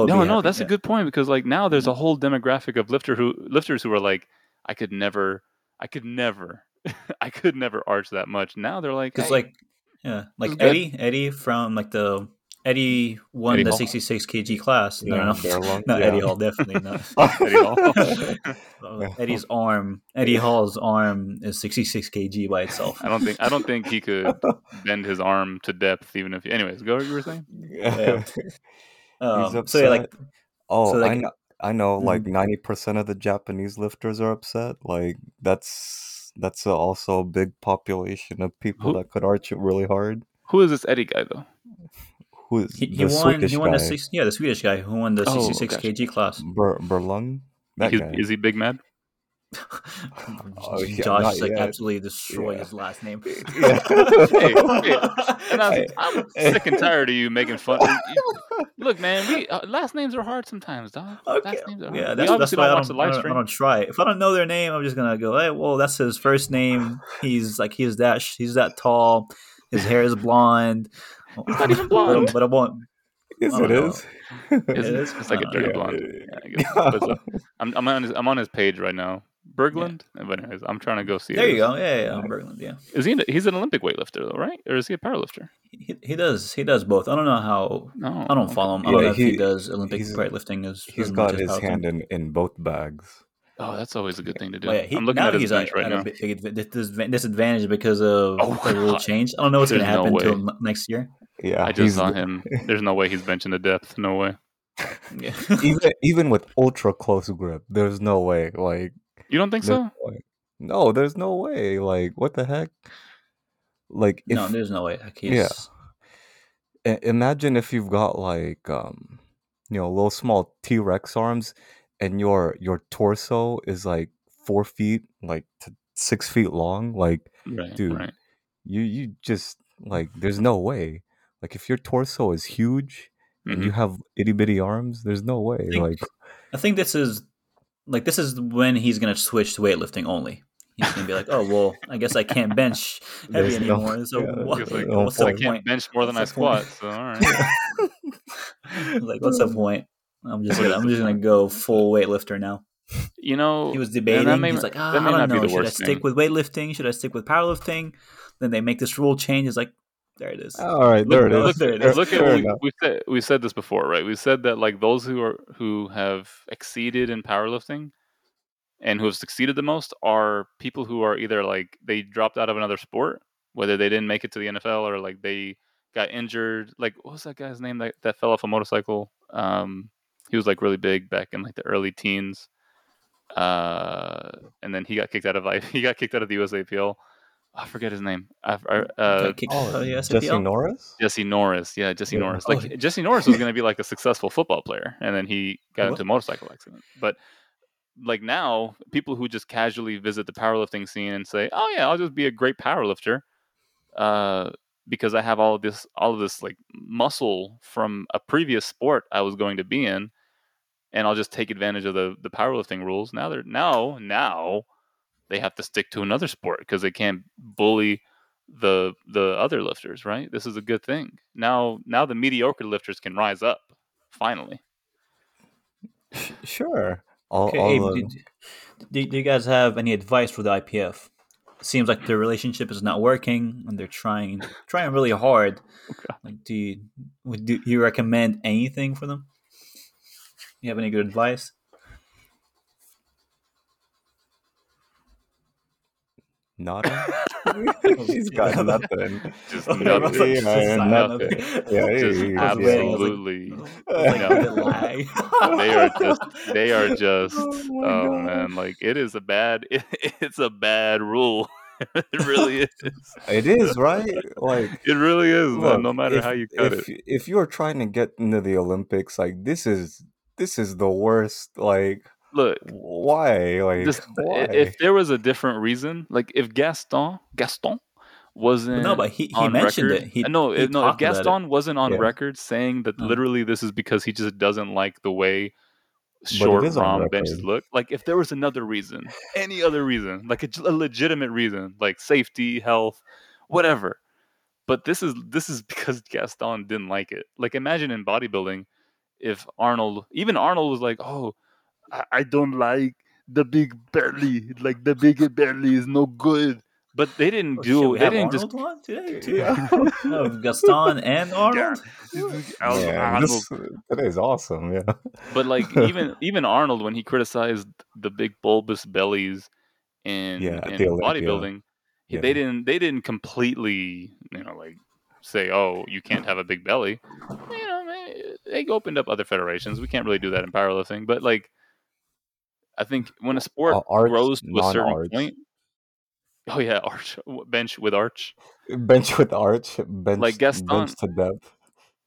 That's a good point because like now there's a whole demographic of lifters who are like, I could never arch that much. Now they're like, Eddie from like the Eddie won Eddie the Hall. 66 kg class. Yeah, no. Not Eddie Hall, definitely not. Eddie Hall. Eddie Hall's arm is 66 kg by itself. I don't think he could bend his arm to depth, even if. Anyways, go what you were saying. Yeah. I know. Like 90% of the Japanese lifters are upset. Like that's also a big population of people that could arch it really hard. Who is this Eddie guy though? The Swedish guy who won the 66 kg class. Berglund? Is he Big Mad? Josh absolutely destroyed his last name. Yeah. hey. And I'm sick and tired of you making fun. Look, man, last names are hard sometimes, dog. Okay. Last names are hard. Yeah, that's why I don't try. If I don't know their name, I'm just gonna go, hey, well, that's his first name. He's that tall. His hair is blonde. It's not even blonde. But I won't. Yes, it is. It is. It's like a dirty blonde. Yeah, I'm on his page right now. Berglund? Yeah. But anyways, I'm trying to go see it. There you go. Yeah. Berglund, yeah. Is he? He's an Olympic weightlifter, though, right? Or is he a powerlifter? He does both. I don't know how. No, I don't follow him. I don't know if he does Olympic weightlifting. He's got his hand in both bags. Oh, that's always a good thing to do. I'm looking at his bench right now. Disadvantage because of the rule change. I don't know what's going to happen to him next year. Yeah, I just saw him. There's no way he's benching the depth. No way. Yeah. Even with ultra close grip, there's no way. Like you don't think so? No, there's no way. Like what the heck? Like no, there's no way. Like, yeah. Imagine if you've got like little small T-Rex arms. And your torso is like 4 feet, like to 6 feet long. Like, dude, you just like there's no way. Like, if your torso is huge and you have itty bitty arms, there's no way. I think this is when he's gonna switch to weightlifting only. He's gonna be like, oh well, I guess I can't bench heavy anymore. I can't bench more than I squat. So all right. Like, what's the point? I'm just gonna go full weightlifter now. You know, he was debating. He's like, I don't know. Should I stick with weightlifting? Should I stick with powerlifting? Then they make this rule change. It's like, there it is. All right, there it is. Look at we said this before, right? We said that like those who have exceeded in powerlifting and who have succeeded the most are people who are either like they dropped out of another sport, whether they didn't make it to the NFL or like they got injured. Like what was that guy's name that fell off a motorcycle? He was like really big back in like the early teens, and then he got kicked out of the USAPL. I forget his name. Jesse Norris? Jesse Norris. Like Jesse Norris was going to be like a successful football player, and then he got into a motorcycle accident. But like now, people who just casually visit the powerlifting scene and say, "Oh yeah, I'll just be a great powerlifter," because I have all of this like muscle from a previous sport I was going to be in, and I'll just take advantage of the powerlifting rules. Now they have to stick to another sport because they can't bully the other lifters, right? This is a good thing. Now the mediocre lifters can rise up, finally. Sure. Do you guys have any advice for the IPF? It seems like their relationship is not working, and they're trying really hard. Okay. Like, do you recommend anything for them? You have any good advice? Nothing. He's got nothing. Just nothing. Yeah, absolutely. They are just. Oh man, like it's a bad rule. It really is. It is, right? Like it really is. Look, no matter how you cut it. If you're trying to get into the Olympics, like this is the worst. Like. Look, why? If there was a different reason, like if Gaston wasn't if Gaston wasn't on record saying that literally this is because he just doesn't like the way short ROM benches look, like if there was another reason, any other reason, like a legitimate reason, like safety, health, whatever, but this is because Gaston didn't like it. Like imagine in bodybuilding if Arnold was like, "Oh, I don't like the big belly. Like the big belly is no good." But they didn't do. They didn't just. Gaston and Arnold. Yeah, that is awesome. Yeah. But like even Arnold, when he criticized the big bulbous bellies in bodybuilding, they didn't completely say, "Oh, you can't have a big belly." You know, they opened up other federations. We can't really do that in powerlifting, but like. I think when a sport grows to a certain point, bench with arch, like Gaston, bench to depth.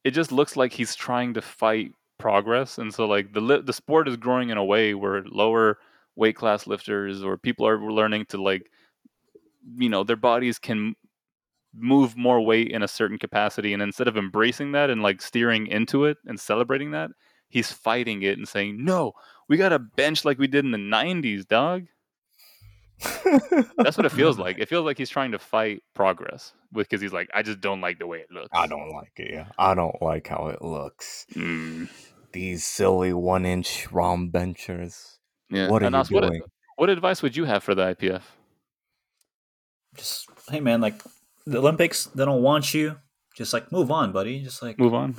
It just looks like he's trying to fight progress, and so like the sport is growing in a way where lower weight class lifters or people are learning to their bodies can move more weight in a certain capacity, and instead of embracing that and like steering into it and celebrating that, he's fighting it and saying, "No, we got to bench like we did in the 90s, dog." That's what it feels like. It feels like he's trying to fight progress because he's like, "I just don't like the way it looks. I don't like it. Yeah. I don't like how it looks. Mm. These silly 1-inch ROM benchers. Yeah. What are you doing?" What advice would you have for the IPF? Just, hey man, like the Olympics, they don't want you. Just like move on, buddy. Just like move on.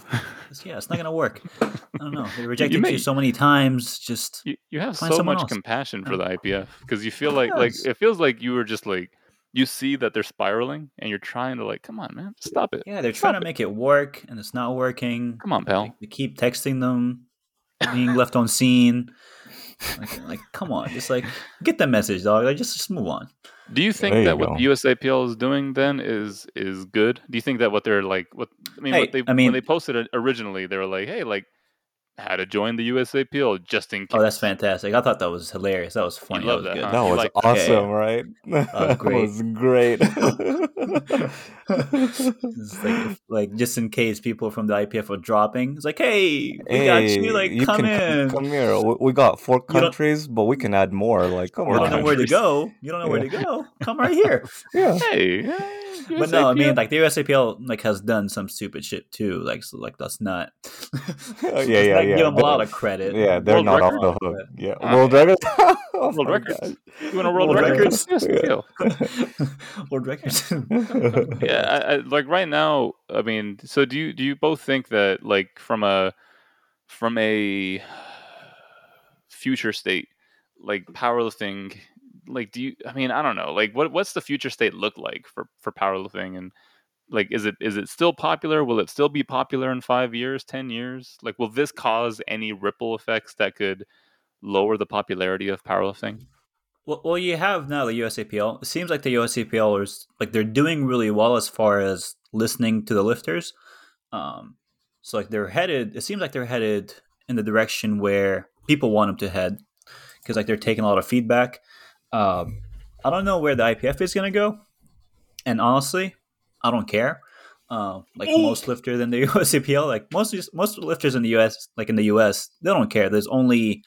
Yeah, it's not gonna work. I don't know. They rejected you so many times. Just you have so much compassion for the IPF because you feel like it feels like you were just like you see that they're spiraling and you're trying to like, come on, man, stop it. Yeah, they're trying to make it work and it's not working. Come on, pal. Like, we keep texting them, being left on scene. Like, come on, just like get the message, dog. Like, just move on. Do you think what the USAPL is doing then is good? Do you think that what they're like, when they posted it originally, they were like, "Hey, like how to join the USAPL just in case." Oh, that's fantastic! I thought that was hilarious. That was funny. I love that. That was awesome, right? That was great. It's like just in case people from the IPF are dropping, it's like, "Hey, we got you. Like, you come here. We got 4 countries, but we can add more. Like, come on. You don't know where to go. You don't know where to go. Come right here." Yeah. Hey. But no, I mean, like the USAPL like has done some stupid shit too. Like, that's not. Give them a lot of credit. Yeah, they're not off the hook. Yeah, world records. World records. You want a world records? World records. Yeah, I like right now. I mean, so do you both think that like from a future state like powerlifting? Like, I don't know. Like, what's the future state look like for powerlifting? And like, is it still popular? Will it still be popular in 5 years, 10 years? Like, will this cause any ripple effects that could lower the popularity of powerlifting? Well, you have now the USAPL. It seems like the USAPL is like they're doing really well as far as listening to the lifters. So like they're headed. It seems like they're headed in the direction where people want them to head because like they're taking a lot of feedback. I don't know where the IPF is going to go, and honestly, I don't care. Like most lifters in the USAPL, like most lifters in the US, like in the US, they don't care. There's only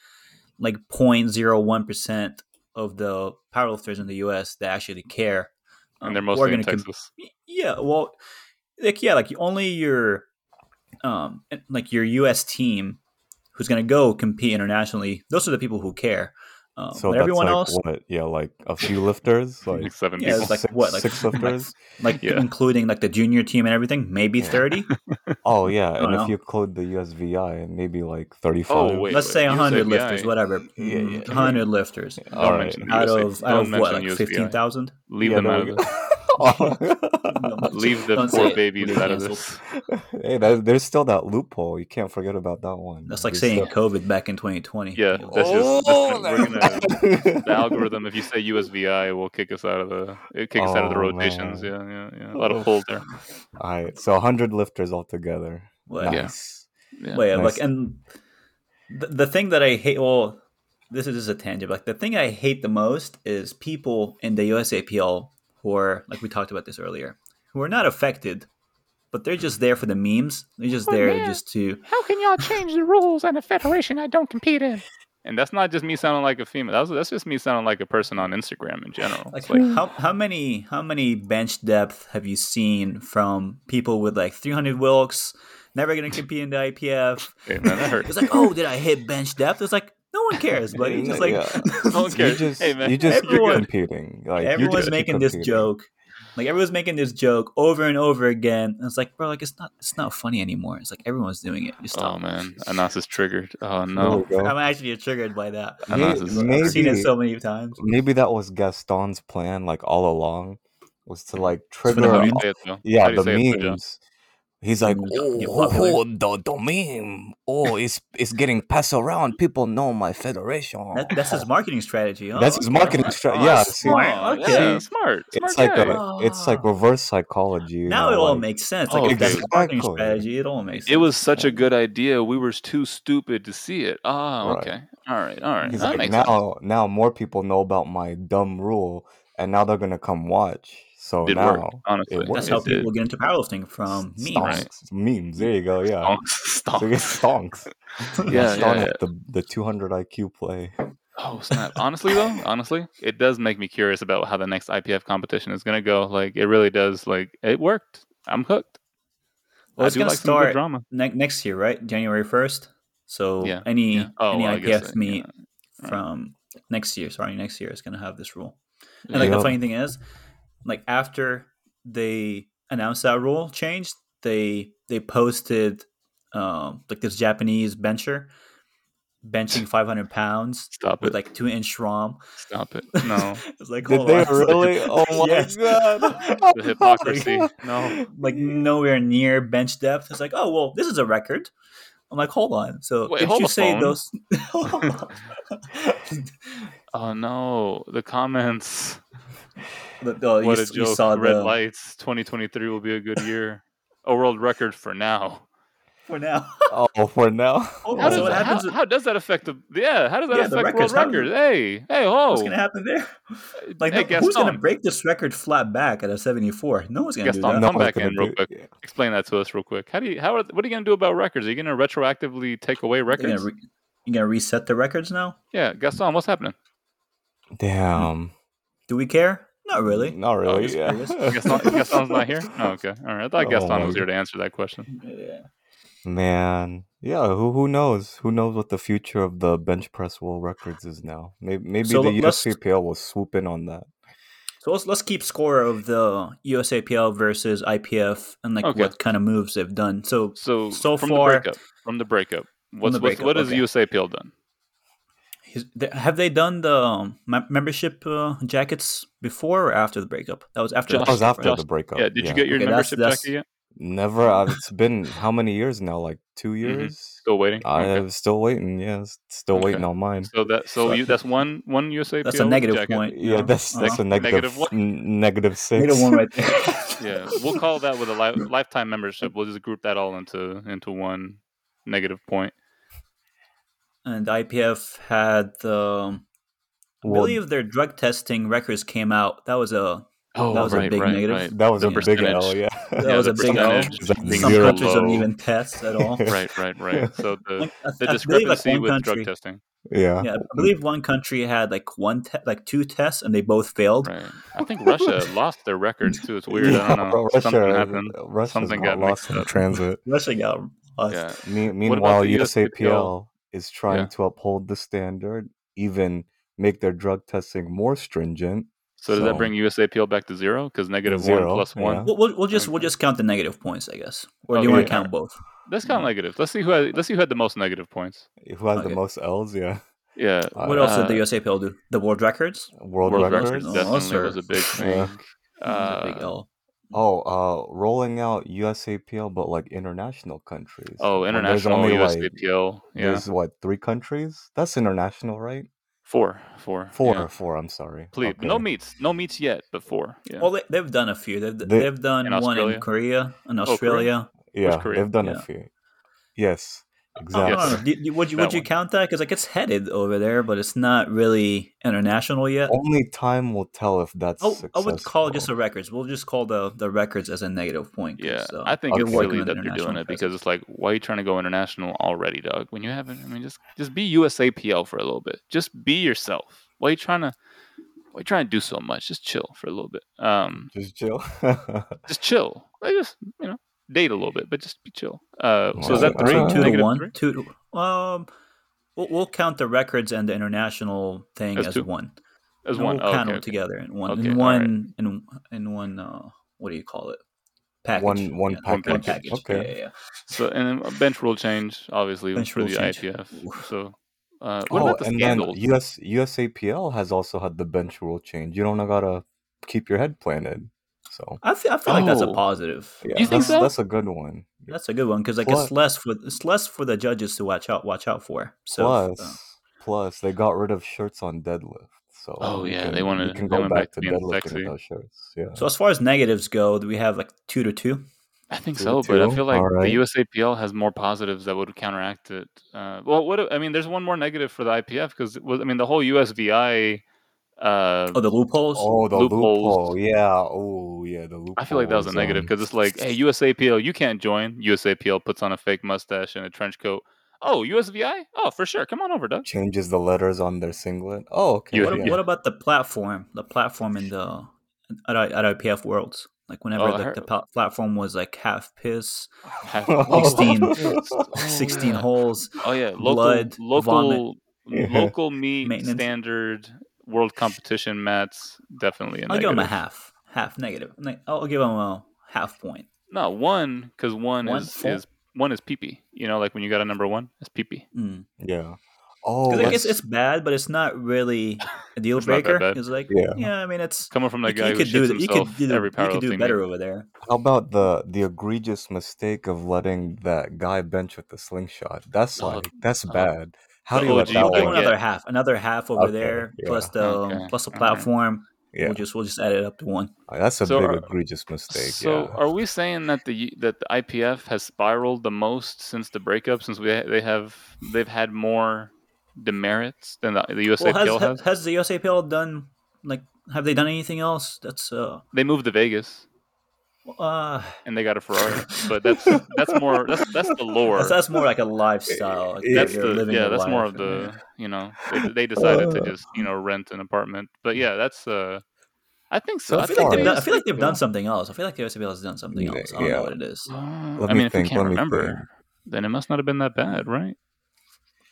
like 0.01% of the powerlifters in the US that actually care, and they're mostly in Texas. Yeah, well, like yeah, like only your US team who's going to go compete internationally. Those are the people who care. So everyone like else, what? Yeah, like a few lifters, like seven, yeah, people. Like six, what, like 6 lifters, like yeah, including like the junior team and everything, maybe 30. Oh yeah, and if you include the USVI, maybe like 35. Oh, let's say 100 lifters, whatever. Yeah, yeah. 100 lifters. Yeah. All right, out of what, like 15,000? Leave them out. Leave the poor babies out of this. Hey, there's still that loophole. You can't forget about that one. That's like saying COVID back in 2020. Yeah, the algorithm. If you say USVI, will kick us out of the rotations. Man. Yeah. A lot of holes there. All right, so 100 lifters altogether. Well, nice. Yeah. Well, yeah, nice. Like, and the thing that I hate. Well, this is just a tangent. Like the thing I hate the most is people in the USAPL. Who are, like we talked about this earlier, who are not affected, but they're just there for the memes. They're just there to... How can y'all change the rules at a federation I don't compete in? And that's not just me sounding like a female. That's just me sounding like a person on Instagram in general. Like how many bench depth have you seen from people with like 300 Wilks, never going to compete in the IPF? Hey, man, that hurt. It's like, oh, did I hit bench depth? It's like, no one cares, buddy. It's like, no one cares. You're competing. Like, everyone's making this joke. Like everyone's making this joke over and over again. And it's like, bro, like it's not funny anymore. It's like everyone's doing it. Just stop. Oh man, Anas is triggered. Oh no, I'm actually triggered by that. I've seen it so many times. Maybe that was Gaston's plan, like all along, was to like trigger. Yeah, the memes. He's like, the meme. Oh, it's getting passed around. People know my federation. That's his marketing strategy. Huh? That's his marketing strategy. Yeah, smart. Okay. Yeah, smart. It's smart like it's like reverse psychology. Now it all makes sense. Like, that's his marketing strategy. It all makes sense. It was such a good idea. We were too stupid to see it. Oh, okay. Right. All right. That makes sense. Now more people know about my dumb rule, and now they're gonna come watch. So it now, worked, honestly. That's how people get into powerlifting from memes. Right. Memes, there you go, yeah. Stonks. Yeah. The 200 IQ play. Oh, snap. Honestly, it does make me curious about how the next IPF competition is going to go. Like, it really does. Like, it worked. I'm hooked. Well, it's going to start next year, right? January 1st. So any IPF meet from next year is going to have this rule. And like the funny thing is, like after they announced that rule changed, they posted like this Japanese bencher benching 500 pounds with like 2-inch ROM. Stop it! No, it's like did they really? Oh my god! The hypocrisy. No, like nowhere near bench depth. It's like, oh well, this is a record. I'm like, hold on. So wait, did you say those? Oh no, the comments. What a joke. Saw red lights. 2023 will be a good year. A world record for now. How does that affect the? Yeah, how does that affect world records? Hey, what's gonna happen there? Like, hey, who's gonna break this record flat back at a 74? No one's gonna do that. Come back in real quick. Yeah. Explain that to us real quick. What are you gonna do about records? Are you gonna retroactively take away records? You gonna reset the records now? Yeah, Gaston, what's happening? Damn. Do we care? Not really. Yeah. Gaston's not here? Oh, okay. All right. I thought Gaston was here to answer that question. Yeah. Man. Yeah. Who knows? Who knows what the future of the bench press world records is now? Maybe the USAPL will swoop in on that. So let's keep score of the USAPL versus IPF and like what kind of moves they've done. So from far from the breakup, what has USAPL done? Have they done the membership jackets before or after the breakup? That was after the breakup. Yeah, did you get your membership jacket yet? Never. It's been how many years now? Like 2 years. Mm-hmm. Still waiting. I'm still waiting. Yeah, still waiting on mine. So that that's one USAPL. That's a negative jacket. Point. Yeah, that's a negative six. Negative one right there. Yeah, we'll call that with a lifetime membership. We'll just group that all into one negative point. And IPF had I believe their drug testing records came out. That was a negative. Right. That was a big L, yeah. That was a big L. Some countries don't even test at all. Right. So the discrepancy with drug testing. Yeah, I believe one country had two tests, and they both failed. Right. I think Russia lost their records too. It's weird. Yeah, I don't know. Bro, Russia got lost in transit. Russia got lost. Yeah. Meanwhile, USAPL is trying to uphold the standard, even make their drug testing more stringent. So does that bring USAPL back to zero? Because -1 plus one. Yeah. We'll just count the negative points, I guess. Or do you want to count both? Let's count negative. Let's see who had the most negative points. Who had the most L's? Yeah. Yeah. What else did the USAPL do? The world records. World records definitely was a big thing. Yeah. That was a big L. Rolling out USAPL, but international countries. Oh, international USAPL. Yeah. There's what, 3 countries? That's international, right? Four. I'm sorry. Please, okay. no meets yet, but 4. Yeah. Well, they've done a few. They've done one in Korea, in Australia. Korea. Yeah, Korea. They've done a few. Yes, exactly. Would you count that? Because it's headed over there, but it's not really international yet. Only time will tell if that's. Oh, I would call just the records. We'll just call the records as a negative point. Yeah, so I think it's silly that they're doing it because it's why are you trying to go international already, Doug? When you haven't, just be USAPL for a little bit. Just be yourself. Why are you trying to do so much? Just chill for a little bit. Just chill. Just chill. Date a little bit, but just be chill. So is that 3-1? 2. We'll count the records and the international thing as one. As one. We'll count them together in one. Okay, in one. Right. In one. What do you call it? Package. One package. Okay. Yeah. So and then bench rule change, obviously, through the IPF. So. What about the scandals? Then USAPL has also had the bench rule change. You don't gotta keep your head planted. So I feel like that's a positive. Yeah, you think so? That's a good one. That's a good one because it's less for the judges to watch out for. So plus they got rid of shirts on deadlift. So they can go back to deadlifting those shirts. Yeah. So as far as negatives go, do we have 2-2? I think but I feel like the USAPL has more positives that would counteract it. There's one more negative for the IPF because the whole USVI. The loopholes? Oh, the loophole. Yeah. Oh, yeah. The loophole. I feel like that was a negative because it's hey, USAPL, you can't join. USAPL puts on a fake mustache and a trench coat. Oh, USVI? Oh, for sure. Come on over, Doug. Changes the letters on their singlet. Oh, okay. What about the platform? The platform in the at IPF Worlds. Whenever the platform was half piss, 16 holes. Oh, yeah. Local meat standard. World competition mats, definitely. I'll give them a half negative. I'll give them a half point. No, 1 because one is peepee. When you got a number 1, it's peepee. Mm. Yeah. Oh, I guess it's bad, but it's not really a deal breaker. It's it's coming from that guy who shits himself every powerlifting. You could do better over there. How about the egregious mistake of letting that guy bench with the slingshot? That's bad. How do you let that one? Another half over there, plus the platform. Yeah. We'll just add it up to 1. That's a big egregious mistake. So are we saying that the IPF has spiraled the most since the breakup? Since they've had more demerits than the USAPL has. Has the USAPL done have they done anything else? That's they moved to Vegas. And they got a Ferrari, but that's more that's the lore. That's more like a lifestyle. That's more of the they decided to just rent an apartment. But that's I think so. I feel like they've done something else. I feel like the USAPL has done something else. I don't know what it is. If you can't remember, then it must not have been that bad, right?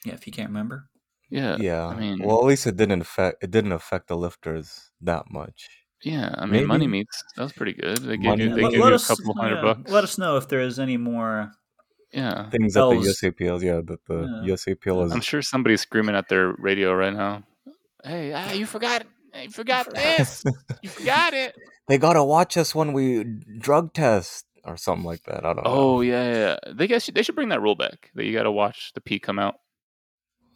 Yeah, if you can't remember. Yeah. Yeah. At least it didn't affect the lifters that much. Yeah, maybe. Money meets. That was pretty good. They gave you a couple $100. Let us know if there is any more. Yeah, things that the USAPL. Yeah, that the USAPL is. I'm sure somebody's screaming at their radio right now. Hey, you forgot! You forgot this! You forgot it! They gotta watch us when we drug test. or something like that. I don't know. Oh, yeah. They should bring that rule back, that you got to watch the P come out.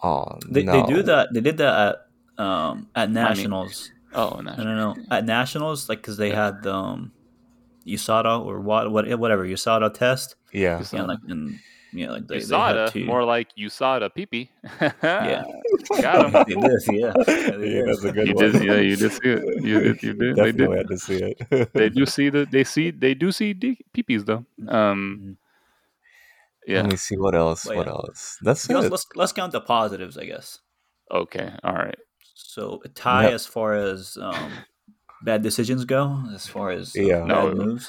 Oh, they do that. They did that at Nationals. Nationals. I don't know. At Nationals, like, because they had the USADA or whatever USADA test. Yeah. They USADA, they more like USADA peepee. Yeah. Got him. You did, yeah, that's a good one. Yeah, you did see it. You did. Definitely had to see it. They do see peepees though. Yeah. Let me see what else. What else? That's it. Let's count the positives, I guess. Okay. All right. So a tie as far as bad decisions go, as far as bad moves.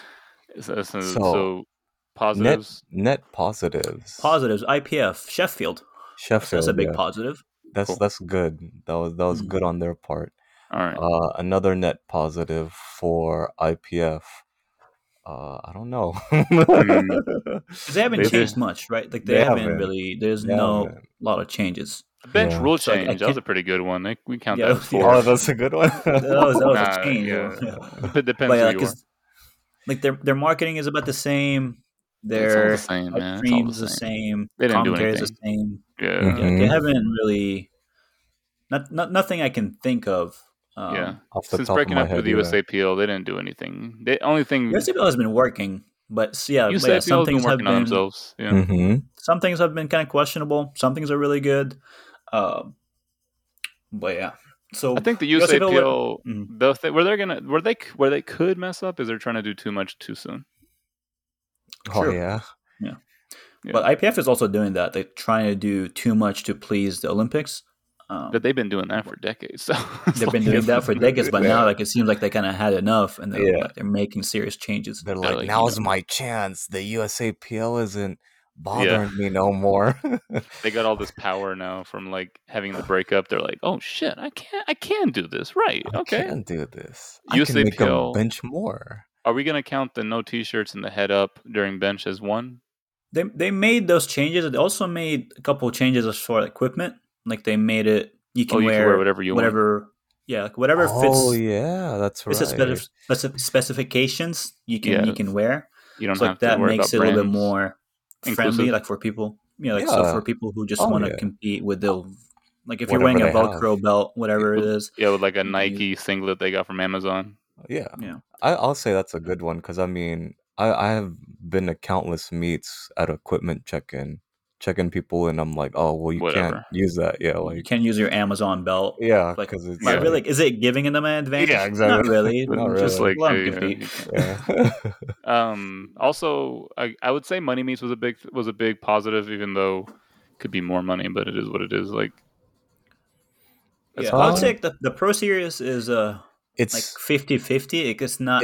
So positives. Net positives. Positives. IPF. Sheffield. That's a big positive. That's good. That was good on their part. All right. Another net positive for IPF. I don't know. They haven't changed much, right? Like they haven't really. There's no lot of changes. The bench rule change. That was a pretty good one. We count that as 4. Oh, that's a good one. that was a change. Yeah. It depends who you are. Like their marketing is about the same. Their stream is the same. They didn't do anything. Is the same. Yeah. Mm-hmm. They haven't really. Nothing I can think of. Since breaking up with the USAPL, they didn't do anything. The only thing USAPL has been working, but some things have been working on themselves. Yeah. Mm-hmm. Some things have been kind of questionable. Some things are really good. But yeah, so I think the USAPL where they could mess up is they're trying to do too much too soon. Oh sure. Yeah. But IPF is also doing that. They're trying to do too much to please the Olympics. But they've been doing that for decades. So they've been doing that for decades, but now it seems like they kind of had enough, and they're making serious changes. They're like, now's my chance. The USAPL isn't bothering me no more. They got all this power now from having the breakup. They're like, oh shit, I can do this, right? I can do this. USAPL, I can make them bench more. Are we going to count the no t-shirts and the head up during bench as one? They made those changes. They also made a couple of changes as far as equipment. Like they made it, you can wear whatever you want. Yeah, whatever fits. Oh yeah, that's right. It's specifications you can wear. You don't have to worry about brands. That makes it a little bit more friendly, for people. So for people who just want to compete with the, if whatever you're wearing a Velcro belt, whatever it is. Yeah, with a Nike singlet they got from Amazon. Yeah. I'll say that's a good one because I have been to countless meets at equipment check-in people, and I'm like, oh well, you can't use that. Yeah, you can't use your Amazon belt. Yeah, because it's really, is it giving them an advantage? Yeah, exactly. Not really. Just Also, I would say money meets was a big positive, even though it could be more money, but it is what it is. I would say the Pro Series is it's 50-50. It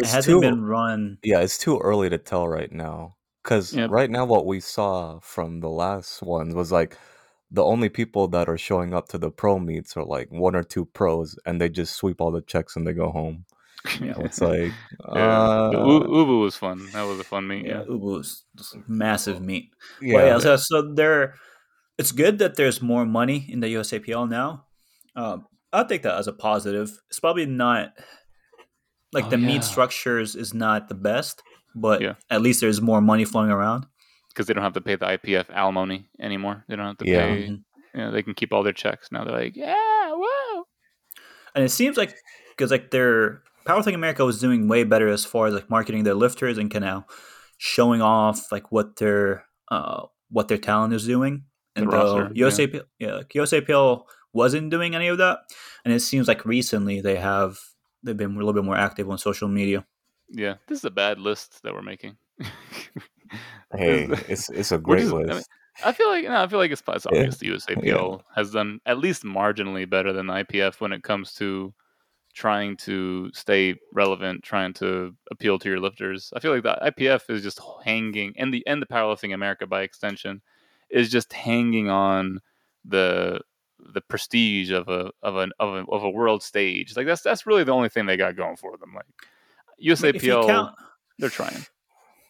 hasn't been run. Yeah, it's too early to tell right now. Because right now what we saw from the last ones was the only people that are showing up to the pro meets are one or two pros, and they just sweep all the checks and they go home. Yeah. So it's Ubu was fun. That was a fun meet. Yeah, Ubu was just a massive meet. Yeah. So it's good that there's more money in the USAPL now. I'll take that as a positive. It's probably not meet structures is not the best. But at least there's more money flowing around because they don't have to pay the IPF alimony anymore. They don't have to pay. They can keep all their checks now. They're wow. And it seems because their Powerlifting America was doing way better as far as marketing their lifters and showing off what their talent is doing. And USAPL wasn't doing any of that. And it seems recently they've been a little bit more active on social media. Yeah, this is a bad list that we're making. Hey, it's a great list. I feel like it's obvious the USAPL has done at least marginally better than the IPF when it comes to trying to stay relevant, trying to appeal to your lifters. I feel like the IPF is just hanging, and the Powerlifting America by extension is just hanging on the prestige of a world stage. That's really the only thing they got going for them. USAPL, they're trying.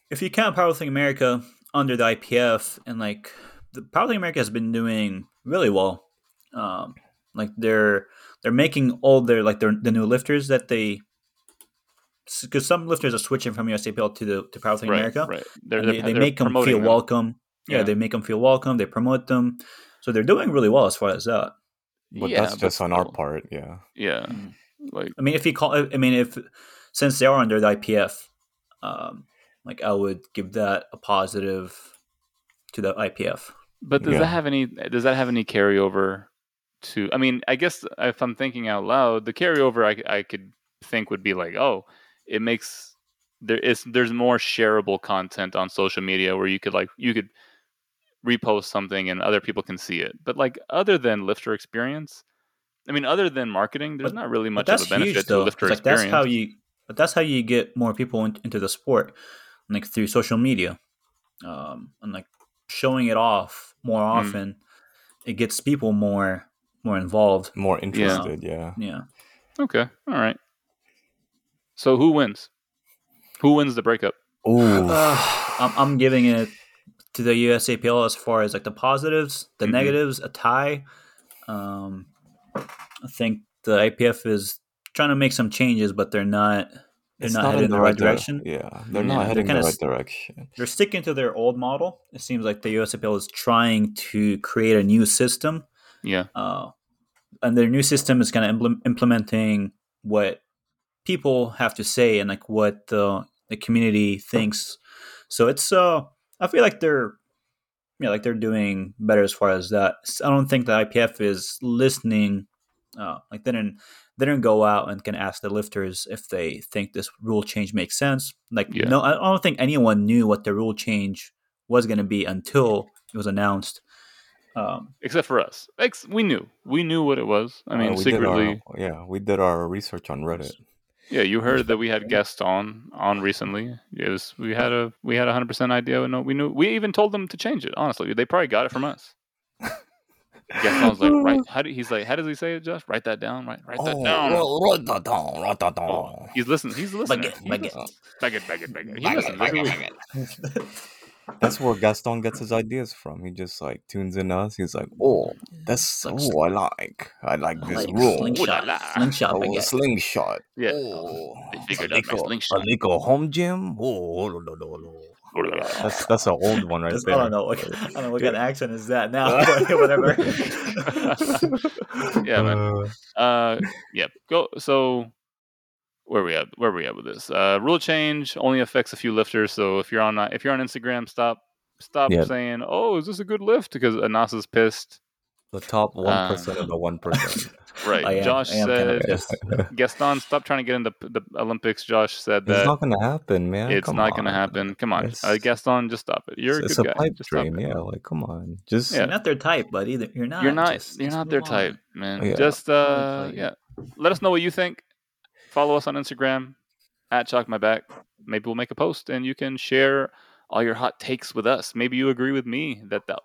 If you count Powerlifting America under the IPF, and the Powerlifting America has been doing really well. They're making all their the new lifters that they because some lifters are switching from USAPL to Powerlifting America. Right. They make them feel welcome. Yeah, they make them feel welcome. They promote them. So they're doing really well as far as that. But yeah, that's just on our part. Yeah. Yeah. Like, I mean, since they are under the IPF, I would give that a positive to the IPF. But does that have any carryover to, I mean, I guess if I'm thinking out loud, the carryover I could think would be like, oh, it makes, there's more shareable content on social media where you could repost something and other people can see it. But like, other than lifter experience, I mean, other than marketing, there's not really much of a benefit to lifter experience. That's how you get more people into the sport, like through social media, and like showing it off more often. It gets people more involved, more interested. Yeah. Okay. All right. So who wins? Who wins the breakup? Ooh, I'm giving it to the USAPL as far as like the positives, the negatives, a tie. I think the IPF is trying to make some changes, but they're not heading in the right direction. Yeah, they're not heading in the right direction. They're sticking to their old model. It seems like the USAPL is trying to create a new system. Yeah. And their new system is kind of implementing what people have to say and like what the community thinks. So it's I feel like they're doing better as far as that. I don't think the IPF is listening. They didn't go out and can ask the lifters if they think this rule change makes sense. No, I don't think anyone knew what the rule change was going to be until it was announced. Except for us, we knew what it was. I mean, secretly. We did our research on Reddit. Yeah, you heard that we had Gaston on recently. We had 100% idea. No, we knew. We even told them to change it. Honestly, they probably got it from us. Gaston's like, right? How does he say it, Josh? Write that down. Write that down. Write that down. Oh, he's listening. Bag it. That's where Gaston gets his ideas from. He just like tunes in us. He's like, I like this rule. Slingshot. Yeah. Oh, I figured out my slingshot. Alico home gym. That's an old one right there. I don't know what kind of accent is that now. Whatever. Yeah, man. Yeah. Go. So. Where are we at with this? Rule change only affects a few lifters. So if you're on Instagram, stop saying, "Oh, is this a good lift?" Because Anasa's pissed. The top 1% of the 1%. Right. Josh said, Gaston, stop trying to get into the Olympics. Josh said that. It's not going to happen, man. It's not going to happen. Come on. Gaston, just stop it. You're a good guy. It's a pipe dream. Yeah. Like, come on. You're not their type, buddy. You're not their type, man. Yeah. Let us know what you think. Follow us on Instagram @ChalkMyBack. Maybe we'll make a post and you can share all your hot takes with us. Maybe you agree with me that the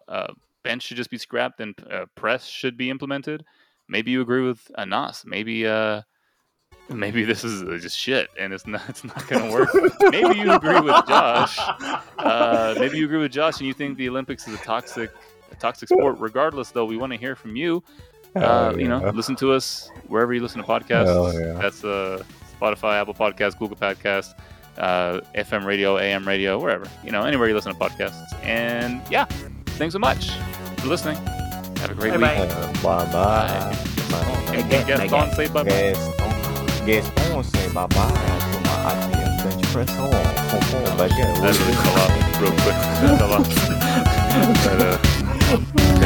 bench should just be scrapped and press should be implemented. Maybe you agree with Anas. Maybe this is just shit and it's not going to work. Maybe you agree with Josh. Maybe you agree with Josh and you think the Olympics is a toxic sport. Regardless, though, we want to hear from you. Listen to us wherever you listen to podcasts. That's Spotify, Apple Podcasts, Google Podcasts, FM radio, AM radio, wherever. Anywhere you listen to podcasts. And thanks so much for listening. Have a great week. Bye. And Gaston, say bye-bye. Gaston, say bye-bye to my IPF bench press on. That's really a lot, real quick. That's a lot.